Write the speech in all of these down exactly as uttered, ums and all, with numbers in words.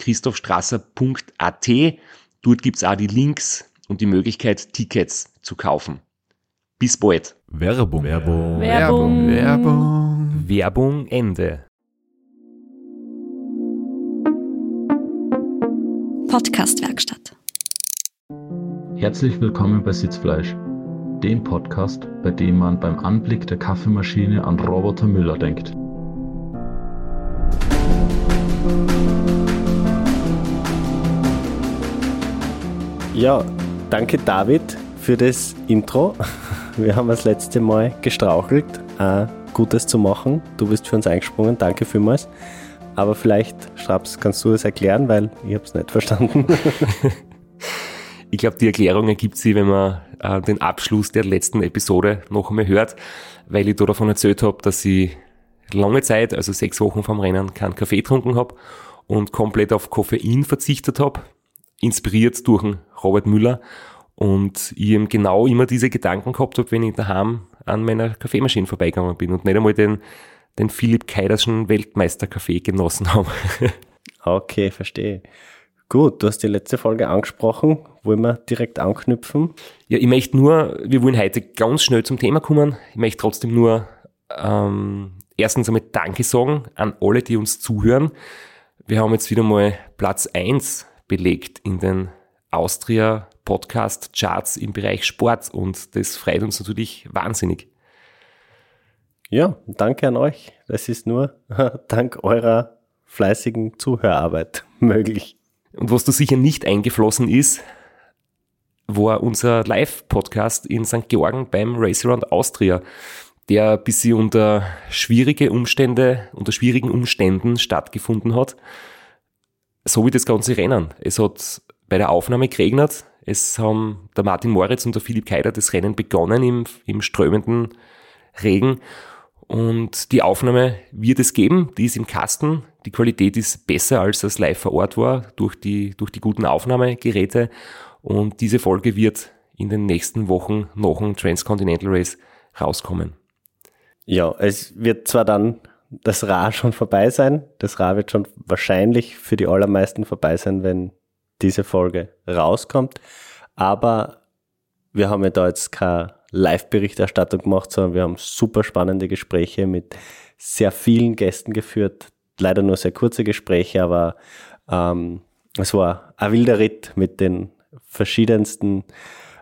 christophstrasser punkt a t. Dort gibt es auch die Links und die Möglichkeit, Tickets zu kaufen. Bis bald. Werbung. Werbung. Werbung. Werbung. Werbung Ende. Podcastwerkstatt. Herzlich willkommen bei Sitzfleisch, dem Podcast, bei dem man beim Anblick der Kaffeemaschine an Robert Müller denkt. Ja, danke David für das Intro. Wir haben das letzte Mal gestrauchelt, äh, Gutes zu machen. Du bist für uns eingesprungen, danke vielmals. Aber vielleicht, Straps, kannst du das erklären, weil ich habe es nicht verstanden. Ich glaube, die Erklärung ergibt sich, wenn man äh, den Abschluss der letzten Episode noch einmal hört, weil ich da davon erzählt habe, dass ich lange Zeit, also sechs Wochen vom Rennen, keinen Kaffee getrunken habe und komplett auf Koffein verzichtet habe. Inspiriert durch den Robert Müller, und ich eben genau immer diese Gedanken gehabt habe, wenn ich daheim an meiner Kaffeemaschine vorbeigegangen bin und nicht einmal den, den Philipp Keiderschen Weltmeisterkaffee genossen habe. Okay, verstehe. Gut, du hast die letzte Folge angesprochen. Wollen wir direkt anknüpfen? Ja, ich möchte nur, wir wollen heute ganz schnell zum Thema kommen. Ich möchte trotzdem nur ähm, erstens einmal Danke sagen an alle, die uns zuhören. Wir haben jetzt wieder mal Platz eins belegt in den Austria-Podcast-Charts im Bereich Sport, und das freut uns natürlich wahnsinnig. Ja, danke an euch. Das ist nur dank eurer fleißigen Zuhörarbeit möglich. Und was da sicher nicht eingeflossen ist, war unser Live-Podcast in Sankt Georgen beim Race Around Austria, der ein bisschen unter schwierige Umstände, unter schwierigen Umständen stattgefunden hat. So wie das ganze Rennen. Es hat bei der Aufnahme geregnet. Es haben der Martin Moritz und der Philipp Keider das Rennen begonnen im, im strömenden Regen. Und die Aufnahme wird es geben. Die ist im Kasten. Die Qualität ist besser, als das live vor Ort war, durch die, durch die guten Aufnahmegeräte. Und diese Folge wird in den nächsten Wochen nach dem Transcontinental Race rauskommen. Ja, es wird zwar dann das R A schon vorbei sein. Das R A wird schon wahrscheinlich für die allermeisten vorbei sein, wenn diese Folge rauskommt. Aber wir haben ja da jetzt keine Live-Berichterstattung gemacht, sondern wir haben super spannende Gespräche mit sehr vielen Gästen geführt. Leider nur sehr kurze Gespräche, aber ähm, es war ein wilder Ritt mit den verschiedensten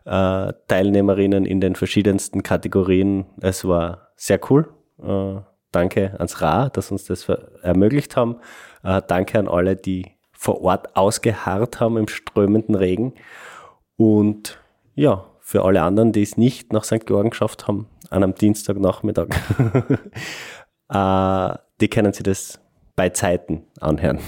äh, Teilnehmerinnen in den verschiedensten Kategorien. Es war sehr cool. Äh, Danke ans R A, dass uns das ermöglicht haben. Äh, danke an alle, die vor Ort ausgeharrt haben im strömenden Regen. Und ja, für alle anderen, die es nicht nach Sankt Georgen geschafft haben, an einem Dienstagnachmittag, äh, die können sich das bei Zeiten anhören.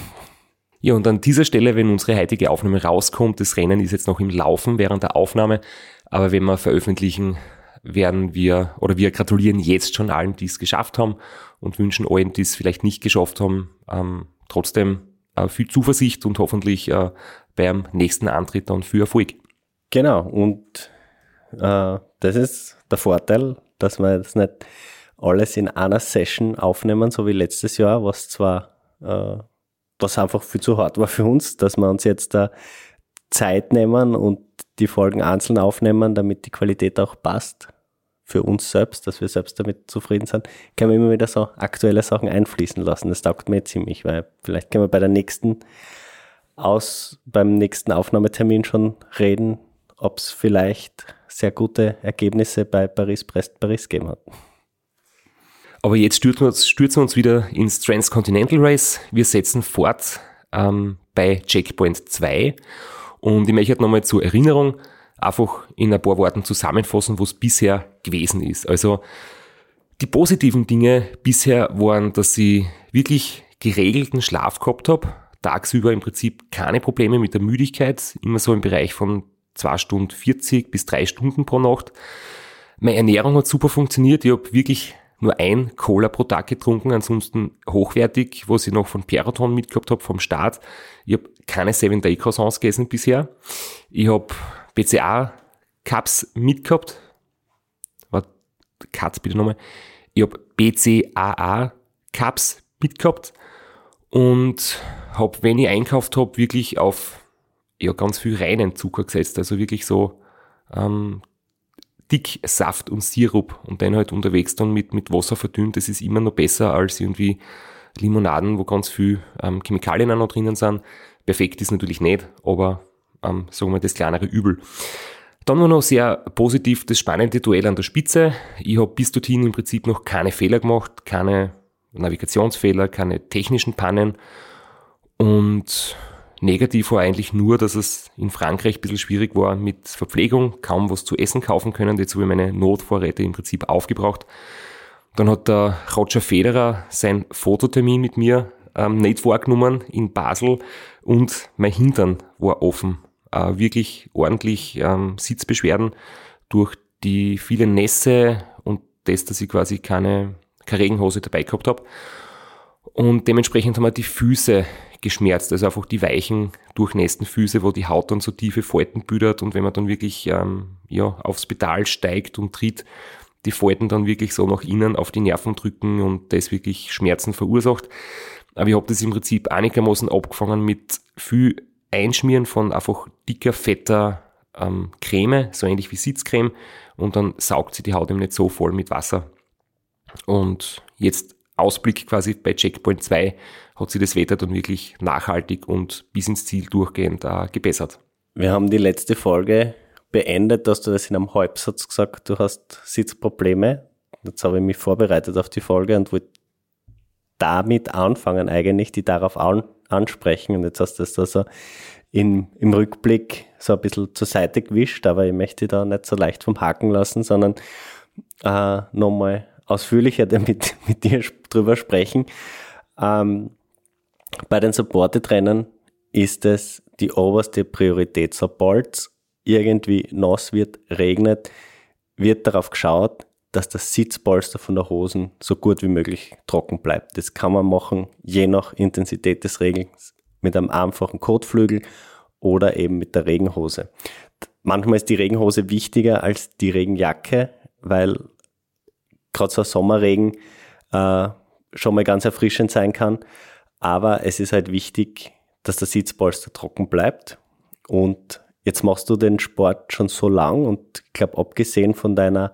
Ja, und an dieser Stelle, wenn unsere heutige Aufnahme rauskommt, das Rennen ist jetzt noch im Laufen während der Aufnahme, aber wenn wir veröffentlichen, werden wir, oder wir gratulieren jetzt schon allen, die es geschafft haben, und wünschen allen, die es vielleicht nicht geschafft haben, ähm, trotzdem äh, viel Zuversicht und hoffentlich äh, beim nächsten Antritt dann viel Erfolg. Genau, und äh, das ist der Vorteil, dass wir jetzt nicht alles in einer Session aufnehmen, so wie letztes Jahr, was zwar äh, das einfach viel zu hart war für uns, dass wir uns jetzt da äh, Zeit nehmen und die Folgen einzeln aufnehmen, damit die Qualität auch passt für uns selbst, dass wir selbst damit zufrieden sind, können wir immer wieder so aktuelle Sachen einfließen lassen. Das taugt mir ziemlich, weil vielleicht können wir bei der nächsten aus beim nächsten Aufnahmetermin schon reden, ob es vielleicht sehr gute Ergebnisse bei Paris-Brest-Paris gegeben hat. Aber jetzt stürzen wir uns, stürzen wir uns wieder ins Transcontinental Race. Wir setzen fort ähm, bei Checkpoint zwei. Und ich möchte nochmal zur Erinnerung einfach in ein paar Worten zusammenfassen, was bisher gewesen ist. Also die positiven Dinge bisher waren, dass ich wirklich geregelten Schlaf gehabt habe, tagsüber im Prinzip keine Probleme mit der Müdigkeit, immer so im Bereich von zwei Stunden vierzig bis drei Stunden pro Nacht. Meine Ernährung hat super funktioniert, ich habe wirklich nur ein Cola pro Tag getrunken, ansonsten hochwertig, was ich noch von Peraton mitgehabt habe vom Start. Ich habe keine Seven-Day-Croissants gegessen bisher. Ich habe B C A A Cups mitgehabt. Warte, Cuts bitte nochmal. Ich habe B C A A Cups mitgehabt und habe, wenn ich einkauft habe, wirklich auf ja, ganz viel reinen Zucker gesetzt. Also wirklich so ähm, dick Saft und Sirup und den halt unterwegs dann mit, mit Wasser verdünnt. Das ist immer noch besser als irgendwie Limonaden, wo ganz viel ähm, Chemikalien auch noch drinnen sind. Perfekt ist natürlich nicht, aber ähm, sagen wir das kleinere Übel. Dann war noch sehr positiv das spannende Duell an der Spitze. Ich habe bis dorthin im Prinzip noch keine Fehler gemacht, keine Navigationsfehler, keine technischen Pannen. Und negativ war eigentlich nur, dass es in Frankreich ein bisschen schwierig war mit Verpflegung, kaum was zu essen kaufen können. Jetzt habe ich meine Notvorräte im Prinzip aufgebraucht. Dann hat der Roger Federer seinen Fototermin mit mir ähm, nicht wahrgenommen in Basel und mein Hintern war offen. Äh, wirklich ordentlich ähm, Sitzbeschwerden durch die vielen Nässe und das, dass ich quasi keine, keine Regenhose dabei gehabt habe. Und dementsprechend haben wir die Füße geschmerzt, also einfach die weichen, durchnässten Füße, wo die Haut dann so tiefe Falten bildet und wenn man dann wirklich ähm, ja, aufs Pedal steigt und tritt, die Falten dann wirklich so nach innen auf die Nerven drücken und das wirklich Schmerzen verursacht. Aber ich habe das im Prinzip einigermaßen abgefangen mit viel Einschmieren von einfach dicker, fetter ähm, Creme, so ähnlich wie Sitzcreme, und dann saugt sie die Haut eben nicht so voll mit Wasser. Und jetzt Ausblick quasi bei Checkpoint zwei hat sich das Wetter dann wirklich nachhaltig und bis ins Ziel durchgehend äh, gebessert. Wir haben die letzte Folge beendet, hast du das in einem Halbsatz gesagt, du hast Sitzprobleme. Jetzt habe ich mich vorbereitet auf die Folge und wollte damit anfangen eigentlich, die darauf an, ansprechen. Und jetzt hast du das da so in, im Rückblick so ein bisschen zur Seite gewischt, aber ich möchte da nicht so leicht vom Haken lassen, sondern äh, nochmal ausführlicher damit mit dir drüber sprechen. Ähm, bei den Supported-Rennen ist es die oberste Priorität. Sobald es irgendwie nass wird, regnet, wird darauf geschaut, dass das Sitzpolster von der Hosen so gut wie möglich trocken bleibt. Das kann man machen, je nach Intensität des Regens, mit einem einfachen Kotflügel oder eben mit der Regenhose. Manchmal ist die Regenhose wichtiger als die Regenjacke, weil gerade so ein Sommerregen äh, schon mal ganz erfrischend sein kann. Aber es ist halt wichtig, dass der Sitzpolster trocken bleibt. Und jetzt machst du den Sport schon so lang und ich glaube, abgesehen von deiner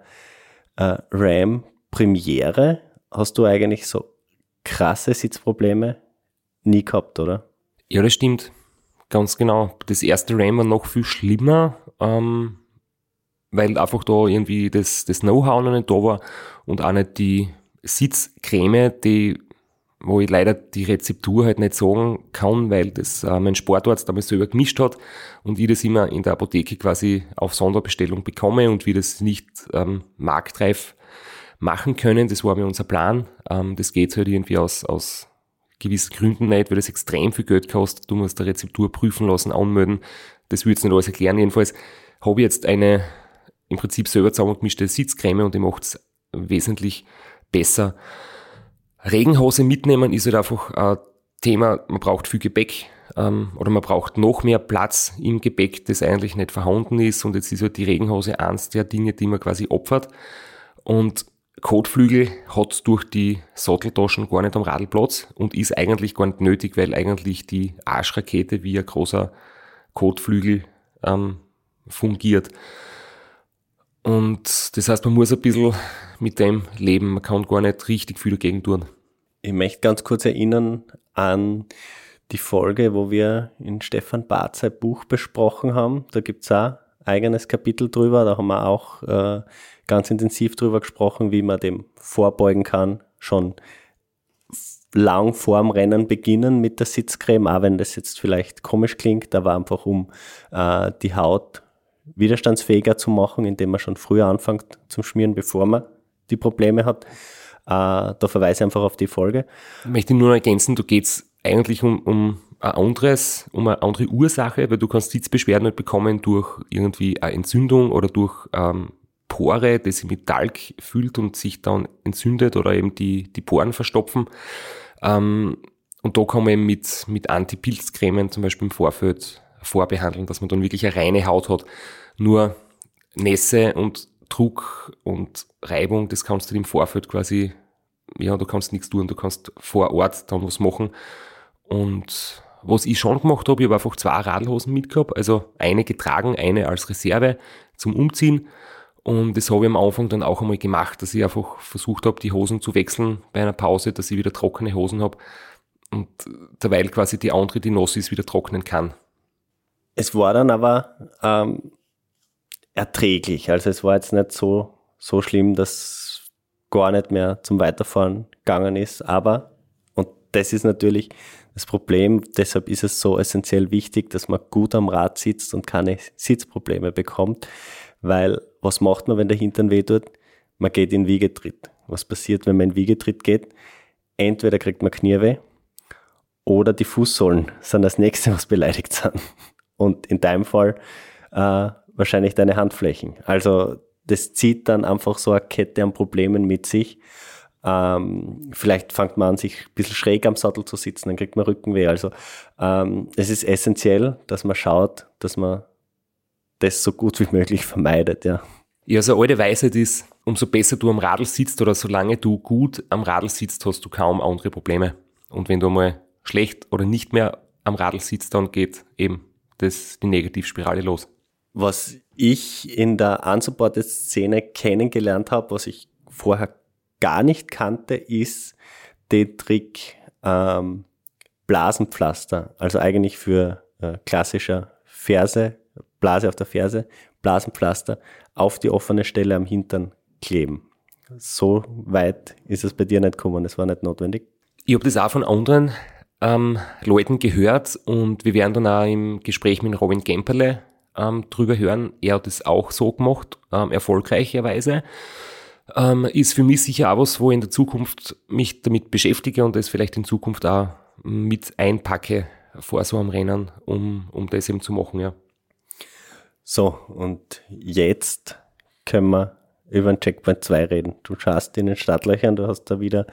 äh, RAM-Premiere hast du eigentlich so krasse Sitzprobleme nie gehabt, oder? Ja, das stimmt. Ganz genau. Das erste RAM war noch viel schlimmer. Ähm weil einfach da irgendwie das, das Know-how noch nicht da war und auch nicht die Sitzcreme, die, wo ich leider die Rezeptur halt nicht sagen kann, weil das äh, mein Sportarzt damals selber gemischt hat und ich das immer in der Apotheke quasi auf Sonderbestellung bekomme und wir das nicht ähm, marktreif machen können. Das war mir unser Plan. Ähm, das geht halt irgendwie aus, aus gewissen Gründen nicht, weil das extrem viel Geld kostet. Du musst die Rezeptur prüfen lassen, anmelden. Das will ich jetzt nicht alles erklären. Jedenfalls habe ich jetzt eine im Prinzip selber zusammengemischte Sitzcreme und die macht es wesentlich besser. Regenhose mitnehmen ist halt einfach ein Thema, man braucht viel Gepäck ähm, oder man braucht noch mehr Platz im Gepäck, das eigentlich nicht vorhanden ist und jetzt ist halt die Regenhose eins der Dinge, die man quasi opfert. Und Kotflügel hat durch die Satteltaschen gar nicht am Radl Platz und ist eigentlich gar nicht nötig, weil eigentlich die Arschrakete wie ein großer Kotflügel ähm, fungiert. Und das heißt, man muss ein bisschen mit dem leben. Man kann gar nicht richtig viel dagegen tun. Ich möchte ganz kurz erinnern an die Folge, wo wir in Stefan Barth sein Buch besprochen haben. Da gibt es auch eigenes Kapitel drüber, da haben wir auch äh, ganz intensiv drüber gesprochen, wie man dem vorbeugen kann, schon lang vorm Rennen beginnen mit der Sitzcreme, auch wenn das jetzt vielleicht komisch klingt, aber einfach um äh, die Haut widerstandsfähiger zu machen, indem man schon früher anfängt zum Schmieren, bevor man die Probleme hat. Äh, da verweise ich einfach auf die Folge. Ich möchte nur noch ergänzen, da geht es eigentlich um, um ein anderes, um eine andere Ursache, weil du kannst Sitzbeschwerden nicht bekommen durch irgendwie eine Entzündung oder durch ähm, Pore, die sich mit Talg füllt und sich dann entzündet oder eben die, die Poren verstopfen. Ähm, und da kann man eben mit, mit Antipilzcremen zum Beispiel im Vorfeld vorbehandeln, dass man dann wirklich eine reine Haut hat. Nur Nässe und Druck und Reibung, das kannst du im Vorfeld quasi, ja, du kannst nichts tun, du kannst vor Ort dann was machen. Und was ich schon gemacht habe, ich habe einfach zwei Radlhosen mitgehabt, also eine getragen, eine als Reserve zum Umziehen. Und das habe ich am Anfang dann auch einmal gemacht, dass ich einfach versucht habe, die Hosen zu wechseln bei einer Pause, dass ich wieder trockene Hosen habe und derweil quasi die andere, die nass ist, wieder trocknen kann. Es war dann aber ähm, erträglich, also es war jetzt nicht so, so schlimm, dass gar nicht mehr zum Weiterfahren gegangen ist, aber, und das ist natürlich das Problem, deshalb ist es so essentiell wichtig, dass man gut am Rad sitzt und keine Sitzprobleme bekommt, weil was macht man, wenn der Hintern weh tut? Man geht in Wiegetritt. Was passiert, wenn man in Wiegetritt geht? Entweder kriegt man Knieweh oder die Fußsohlen sind das Nächste, was beleidigt sind. Und in deinem Fall äh, wahrscheinlich deine Handflächen. Also das zieht dann einfach so eine Kette an Problemen mit sich. Ähm, vielleicht fängt man an, sich ein bisschen schräg am Sattel zu sitzen, dann kriegt man Rückenweh. Also ähm, es ist essentiell, dass man schaut, dass man das so gut wie möglich vermeidet, ja. Ja, so eine alte Weisheit ist, umso besser du am Radl sitzt oder solange du gut am Radl sitzt, hast du kaum andere Probleme. Und wenn du mal schlecht oder nicht mehr am Radl sitzt, dann geht eben das, die Negativspirale los. Was ich in der Unsupported-Szene kennengelernt habe, was ich vorher gar nicht kannte, ist der Trick ähm, Blasenpflaster. Also eigentlich für äh, klassische Ferse, Blase auf der Ferse, Blasenpflaster auf die offene Stelle am Hintern kleben. So weit ist es bei dir nicht gekommen, das war nicht notwendig. Ich habe das auch von anderen ähm, Leuten gehört und wir werden dann auch im Gespräch mit Robin Gemperle ähm, drüber hören. Er hat das auch so gemacht, ähm, erfolgreicherweise. Ähm, ist für mich sicher auch was, wo ich in der Zukunft mich damit beschäftige und das vielleicht in Zukunft auch mit einpacke vor so einem Rennen, um, um das eben zu machen, ja. So, und jetzt können wir über den Checkpoint zwei reden. Du schaust in den Startlöchern, du hast da wieder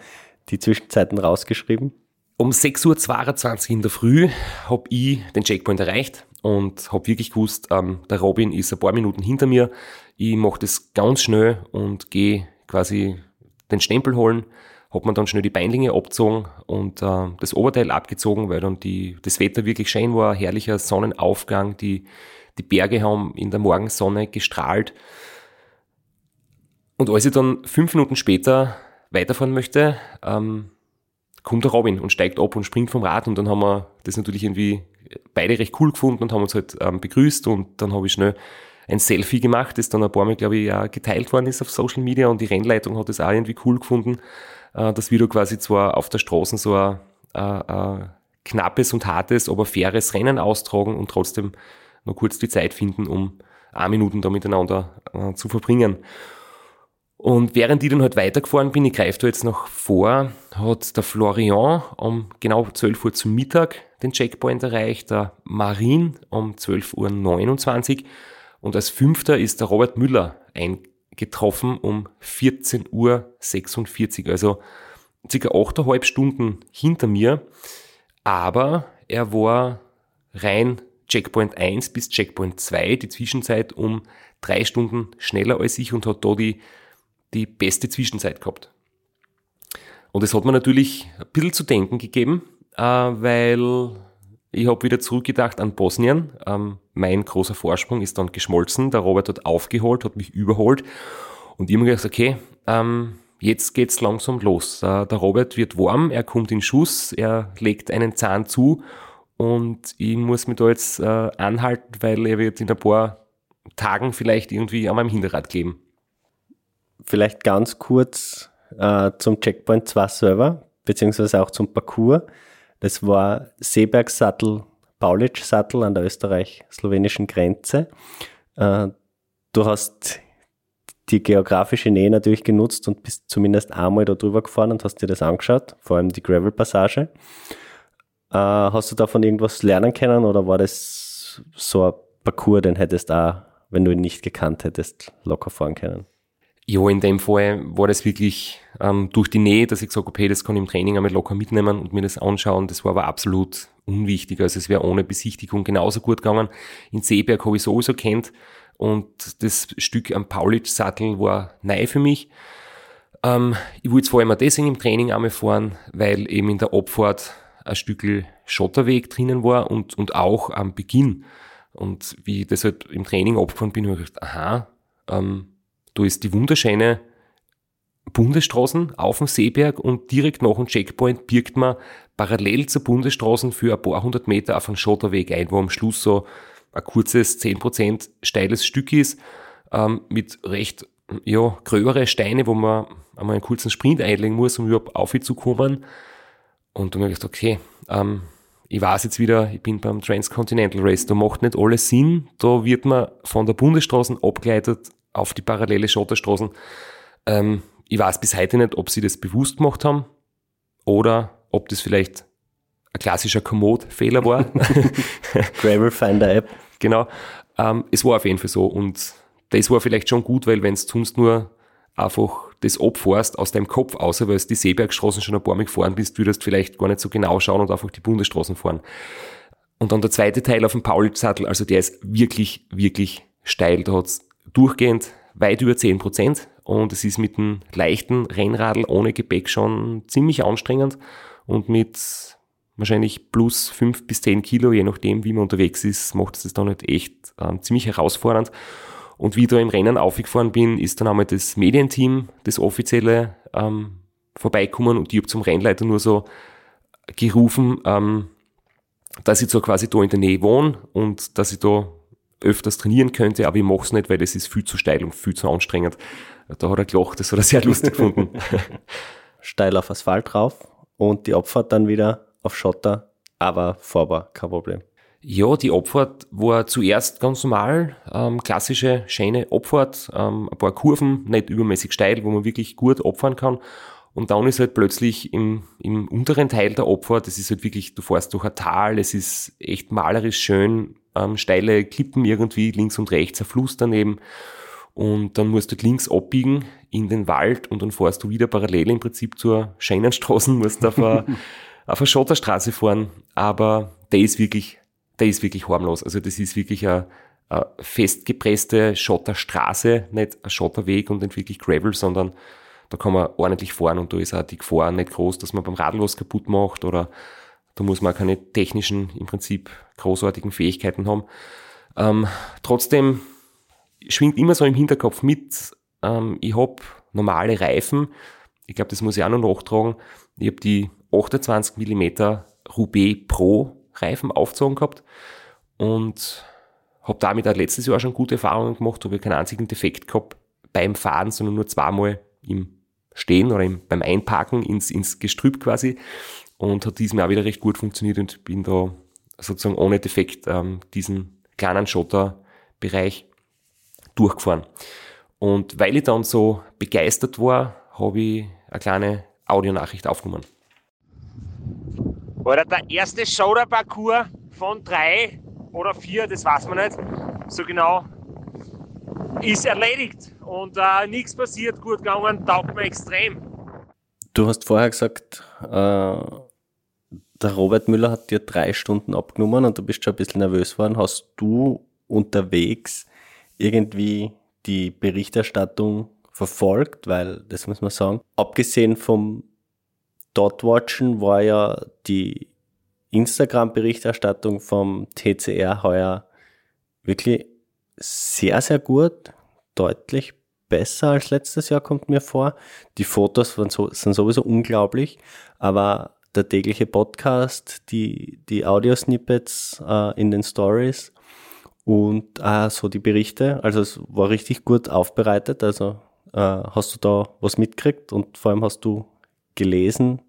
die Zwischenzeiten rausgeschrieben. Um sechs Uhr zweiundzwanzig in der Früh habe ich den Checkpoint erreicht und habe wirklich gewusst, ähm, der Robin ist ein paar Minuten hinter mir. Ich mache das ganz schnell und gehe quasi den Stempel holen, habe mir dann schnell die Beinlinge abgezogen und äh, das Oberteil abgezogen, weil dann die, das Wetter wirklich schön war, ein herrlicher Sonnenaufgang, die Die Berge haben in der Morgensonne gestrahlt. Und als ich dann fünf Minuten später weiterfahren möchte, ähm, kommt der Robin und steigt ab und springt vom Rad. Und dann haben wir das natürlich irgendwie beide recht cool gefunden und haben uns halt ähm, begrüßt. Und dann habe ich schnell ein Selfie gemacht, das dann ein paar Mal, glaube ich, auch geteilt worden ist auf Social Media. Und die Rennleitung hat das auch irgendwie cool gefunden, äh, dass wir da quasi zwar auf der Straße so ein, ein, ein knappes und hartes, aber faires Rennen austragen und trotzdem noch kurz die Zeit finden, um eine Minuten da miteinander äh, zu verbringen. Und während ich dann halt weitergefahren bin, ich greife da jetzt noch vor, hat der Florian um genau zwölf Uhr zum Mittag den Checkpoint erreicht, der Marin um zwölf Uhr neunundzwanzig und als Fünfter ist der Robert Müller eingetroffen um vierzehn Uhr sechsundvierzig, also circa achteinhalb Stunden hinter mir, aber er war rein Checkpoint eins bis Checkpoint zwei, die Zwischenzeit um drei Stunden schneller als ich und hat da die, die beste Zwischenzeit gehabt. Und das hat mir natürlich ein bisschen zu denken gegeben, äh, weil ich habe wieder zurückgedacht an Bosnien. Ähm, mein großer Vorsprung ist dann geschmolzen, der Robert hat aufgeholt, hat mich überholt und ich habe mir gedacht, okay, ähm, jetzt geht's langsam los. Der Robert wird warm, er kommt in Schuss, er legt einen Zahn zu und ich muss mich da jetzt äh, anhalten, weil er wird in ein paar Tagen vielleicht irgendwie an meinem Hinterrad kleben. Vielleicht ganz kurz äh, zum Checkpoint zwei Server, beziehungsweise auch zum Parcours. Das war Seebergsattel, Paulitschsattel an der österreich-slowenischen Grenze. Äh, du hast die geografische Nähe natürlich genutzt und bist zumindest einmal da drüber gefahren und hast dir das angeschaut, vor allem die Gravel-Passage. Äh, hast du davon irgendwas lernen können oder war das so ein Parcours, den hättest du auch, wenn du ihn nicht gekannt hättest, locker fahren können? Ja, in dem Fall war das wirklich ähm, durch die Nähe, dass ich gesagt habe, hey, das kann ich im Training einmal locker mitnehmen und mir das anschauen. Das war aber absolut unwichtig. Also es wäre ohne Besichtigung genauso gut gegangen. In Seeberg habe ich sowieso kennt. Und das Stück am Paulitschsattel war neu für mich. Ähm, ich wollte vor allem deswegen im Training einmal fahren, weil eben in der Abfahrt ein Stückel Schotterweg drinnen war und, und auch am Beginn. Und wie ich das halt im Training abgefahren bin, habe ich gedacht, aha, ähm, da ist die wunderschöne Bundesstraßen auf dem Seeberg und direkt nach dem Checkpoint birgt man parallel zur Bundesstraßen für ein paar hundert Meter auf einen Schotterweg ein, wo am Schluss so ein kurzes zehn Prozent steiles Stück ist, ähm, mit recht ja, gröberen Steinen, wo man einmal einen kurzen Sprint einlegen muss, um überhaupt aufzukommen. Und dann habe ich gedacht, okay, ähm, ich weiß jetzt wieder, ich bin beim Transcontinental Race, da macht nicht alles Sinn, da wird man von der Bundesstraßen abgeleitet auf die parallele Schotterstraßen. Ähm, ich weiß bis heute nicht, ob sie das bewusst gemacht haben oder ob das vielleicht ein klassischer Komoot-Fehler war. Gravel Finder App. Genau. Ähm, es war auf jeden Fall so und das war vielleicht schon gut, weil wenn du sonst nur einfach das abfährst aus deinem Kopf, außer weil du die Seebergstraßen schon ein paar Mal gefahren bist, würdest du vielleicht gar nicht so genau schauen und einfach die Bundesstraßen fahren. Und dann der zweite Teil auf dem Paulitschsattel, also der ist wirklich, wirklich steil. Da hat es durchgehend weit über zehn Prozent und es ist mit einem leichten Rennradl ohne Gepäck schon ziemlich anstrengend und mit wahrscheinlich plus fünf bis zehn Kilo, je nachdem wie man unterwegs ist, macht es das dann halt echt äh, ziemlich herausfordernd. Und wie ich da im Rennen aufgefahren bin, ist dann einmal das Medienteam, das offizielle, ähm, vorbeikommen und ich habe zum Rennleiter nur so gerufen, ähm, dass ich so quasi da in der Nähe wohne und dass ich da öfters trainieren könnte, aber ich mache es nicht, weil das ist viel zu steil und viel zu anstrengend. Da hat er gelacht, das hat er sehr lustig gefunden. Steil auf Asphalt drauf und die Abfahrt dann wieder auf Schotter, aber fahrbar, kein Problem. Ja, die Abfahrt war zuerst ganz normal, ähm, klassische, schöne Abfahrt, ähm, ein paar Kurven, nicht übermäßig steil, wo man wirklich gut abfahren kann. Und dann ist halt plötzlich im, im unteren Teil der Abfahrt, das ist halt wirklich, du fährst durch ein Tal, es ist echt malerisch schön, ähm, steile Klippen irgendwie, links und rechts, ein Fluss daneben. Und dann musst du links abbiegen in den Wald und dann fährst du wieder parallel im Prinzip zur Scheinenstraße, musst auf eine, auf eine Schotterstraße fahren. Aber der ist wirklich, der ist wirklich harmlos. Also das ist wirklich eine, eine festgepresste Schotterstraße, nicht ein Schotterweg und nicht wirklich Gravel, sondern da kann man ordentlich fahren und da ist auch die Gefahr nicht groß, dass man beim Radl was kaputt macht oder da muss man auch keine technischen, im Prinzip großartigen Fähigkeiten haben. Ähm, trotzdem schwingt immer so im Hinterkopf mit, ähm, ich habe normale Reifen, ich glaube, das muss ich auch noch nachtragen, ich habe die achtundzwanzig Millimeter Roubaix Pro Reifen aufgezogen gehabt und habe damit auch letztes Jahr schon gute Erfahrungen gemacht, habe keinen einzigen Defekt gehabt beim Fahren, sondern nur zweimal im Stehen oder im, beim Einparken ins, ins Gestrüpp quasi und hat diesmal auch wieder recht gut funktioniert und bin da sozusagen ohne Defekt ähm, diesen kleinen Schotterbereich durchgefahren. Und weil ich dann so begeistert war, habe ich eine kleine Audionachricht aufgenommen. Alter, der erste Schotterparcours von drei oder vier, das weiß man nicht so genau, ist erledigt und äh, nichts passiert, gut gegangen, taugt mir extrem. Du hast vorher gesagt, äh, der Robert Müller hat dir drei Stunden abgenommen und du bist schon ein bisschen nervös geworden. Hast du unterwegs irgendwie die Berichterstattung verfolgt? Weil, das muss man sagen, abgesehen vom Dotwatchen war ja die Instagram-Berichterstattung vom T C R heuer wirklich sehr, sehr gut, deutlich besser als letztes Jahr, kommt mir vor. Die Fotos waren so, sind sowieso unglaublich, aber der tägliche Podcast, die, die Audio-Snippets äh, in den Stories und äh, so die Berichte, also es war richtig gut aufbereitet, also äh, hast du da was mitgekriegt und vor allem hast du gelesen,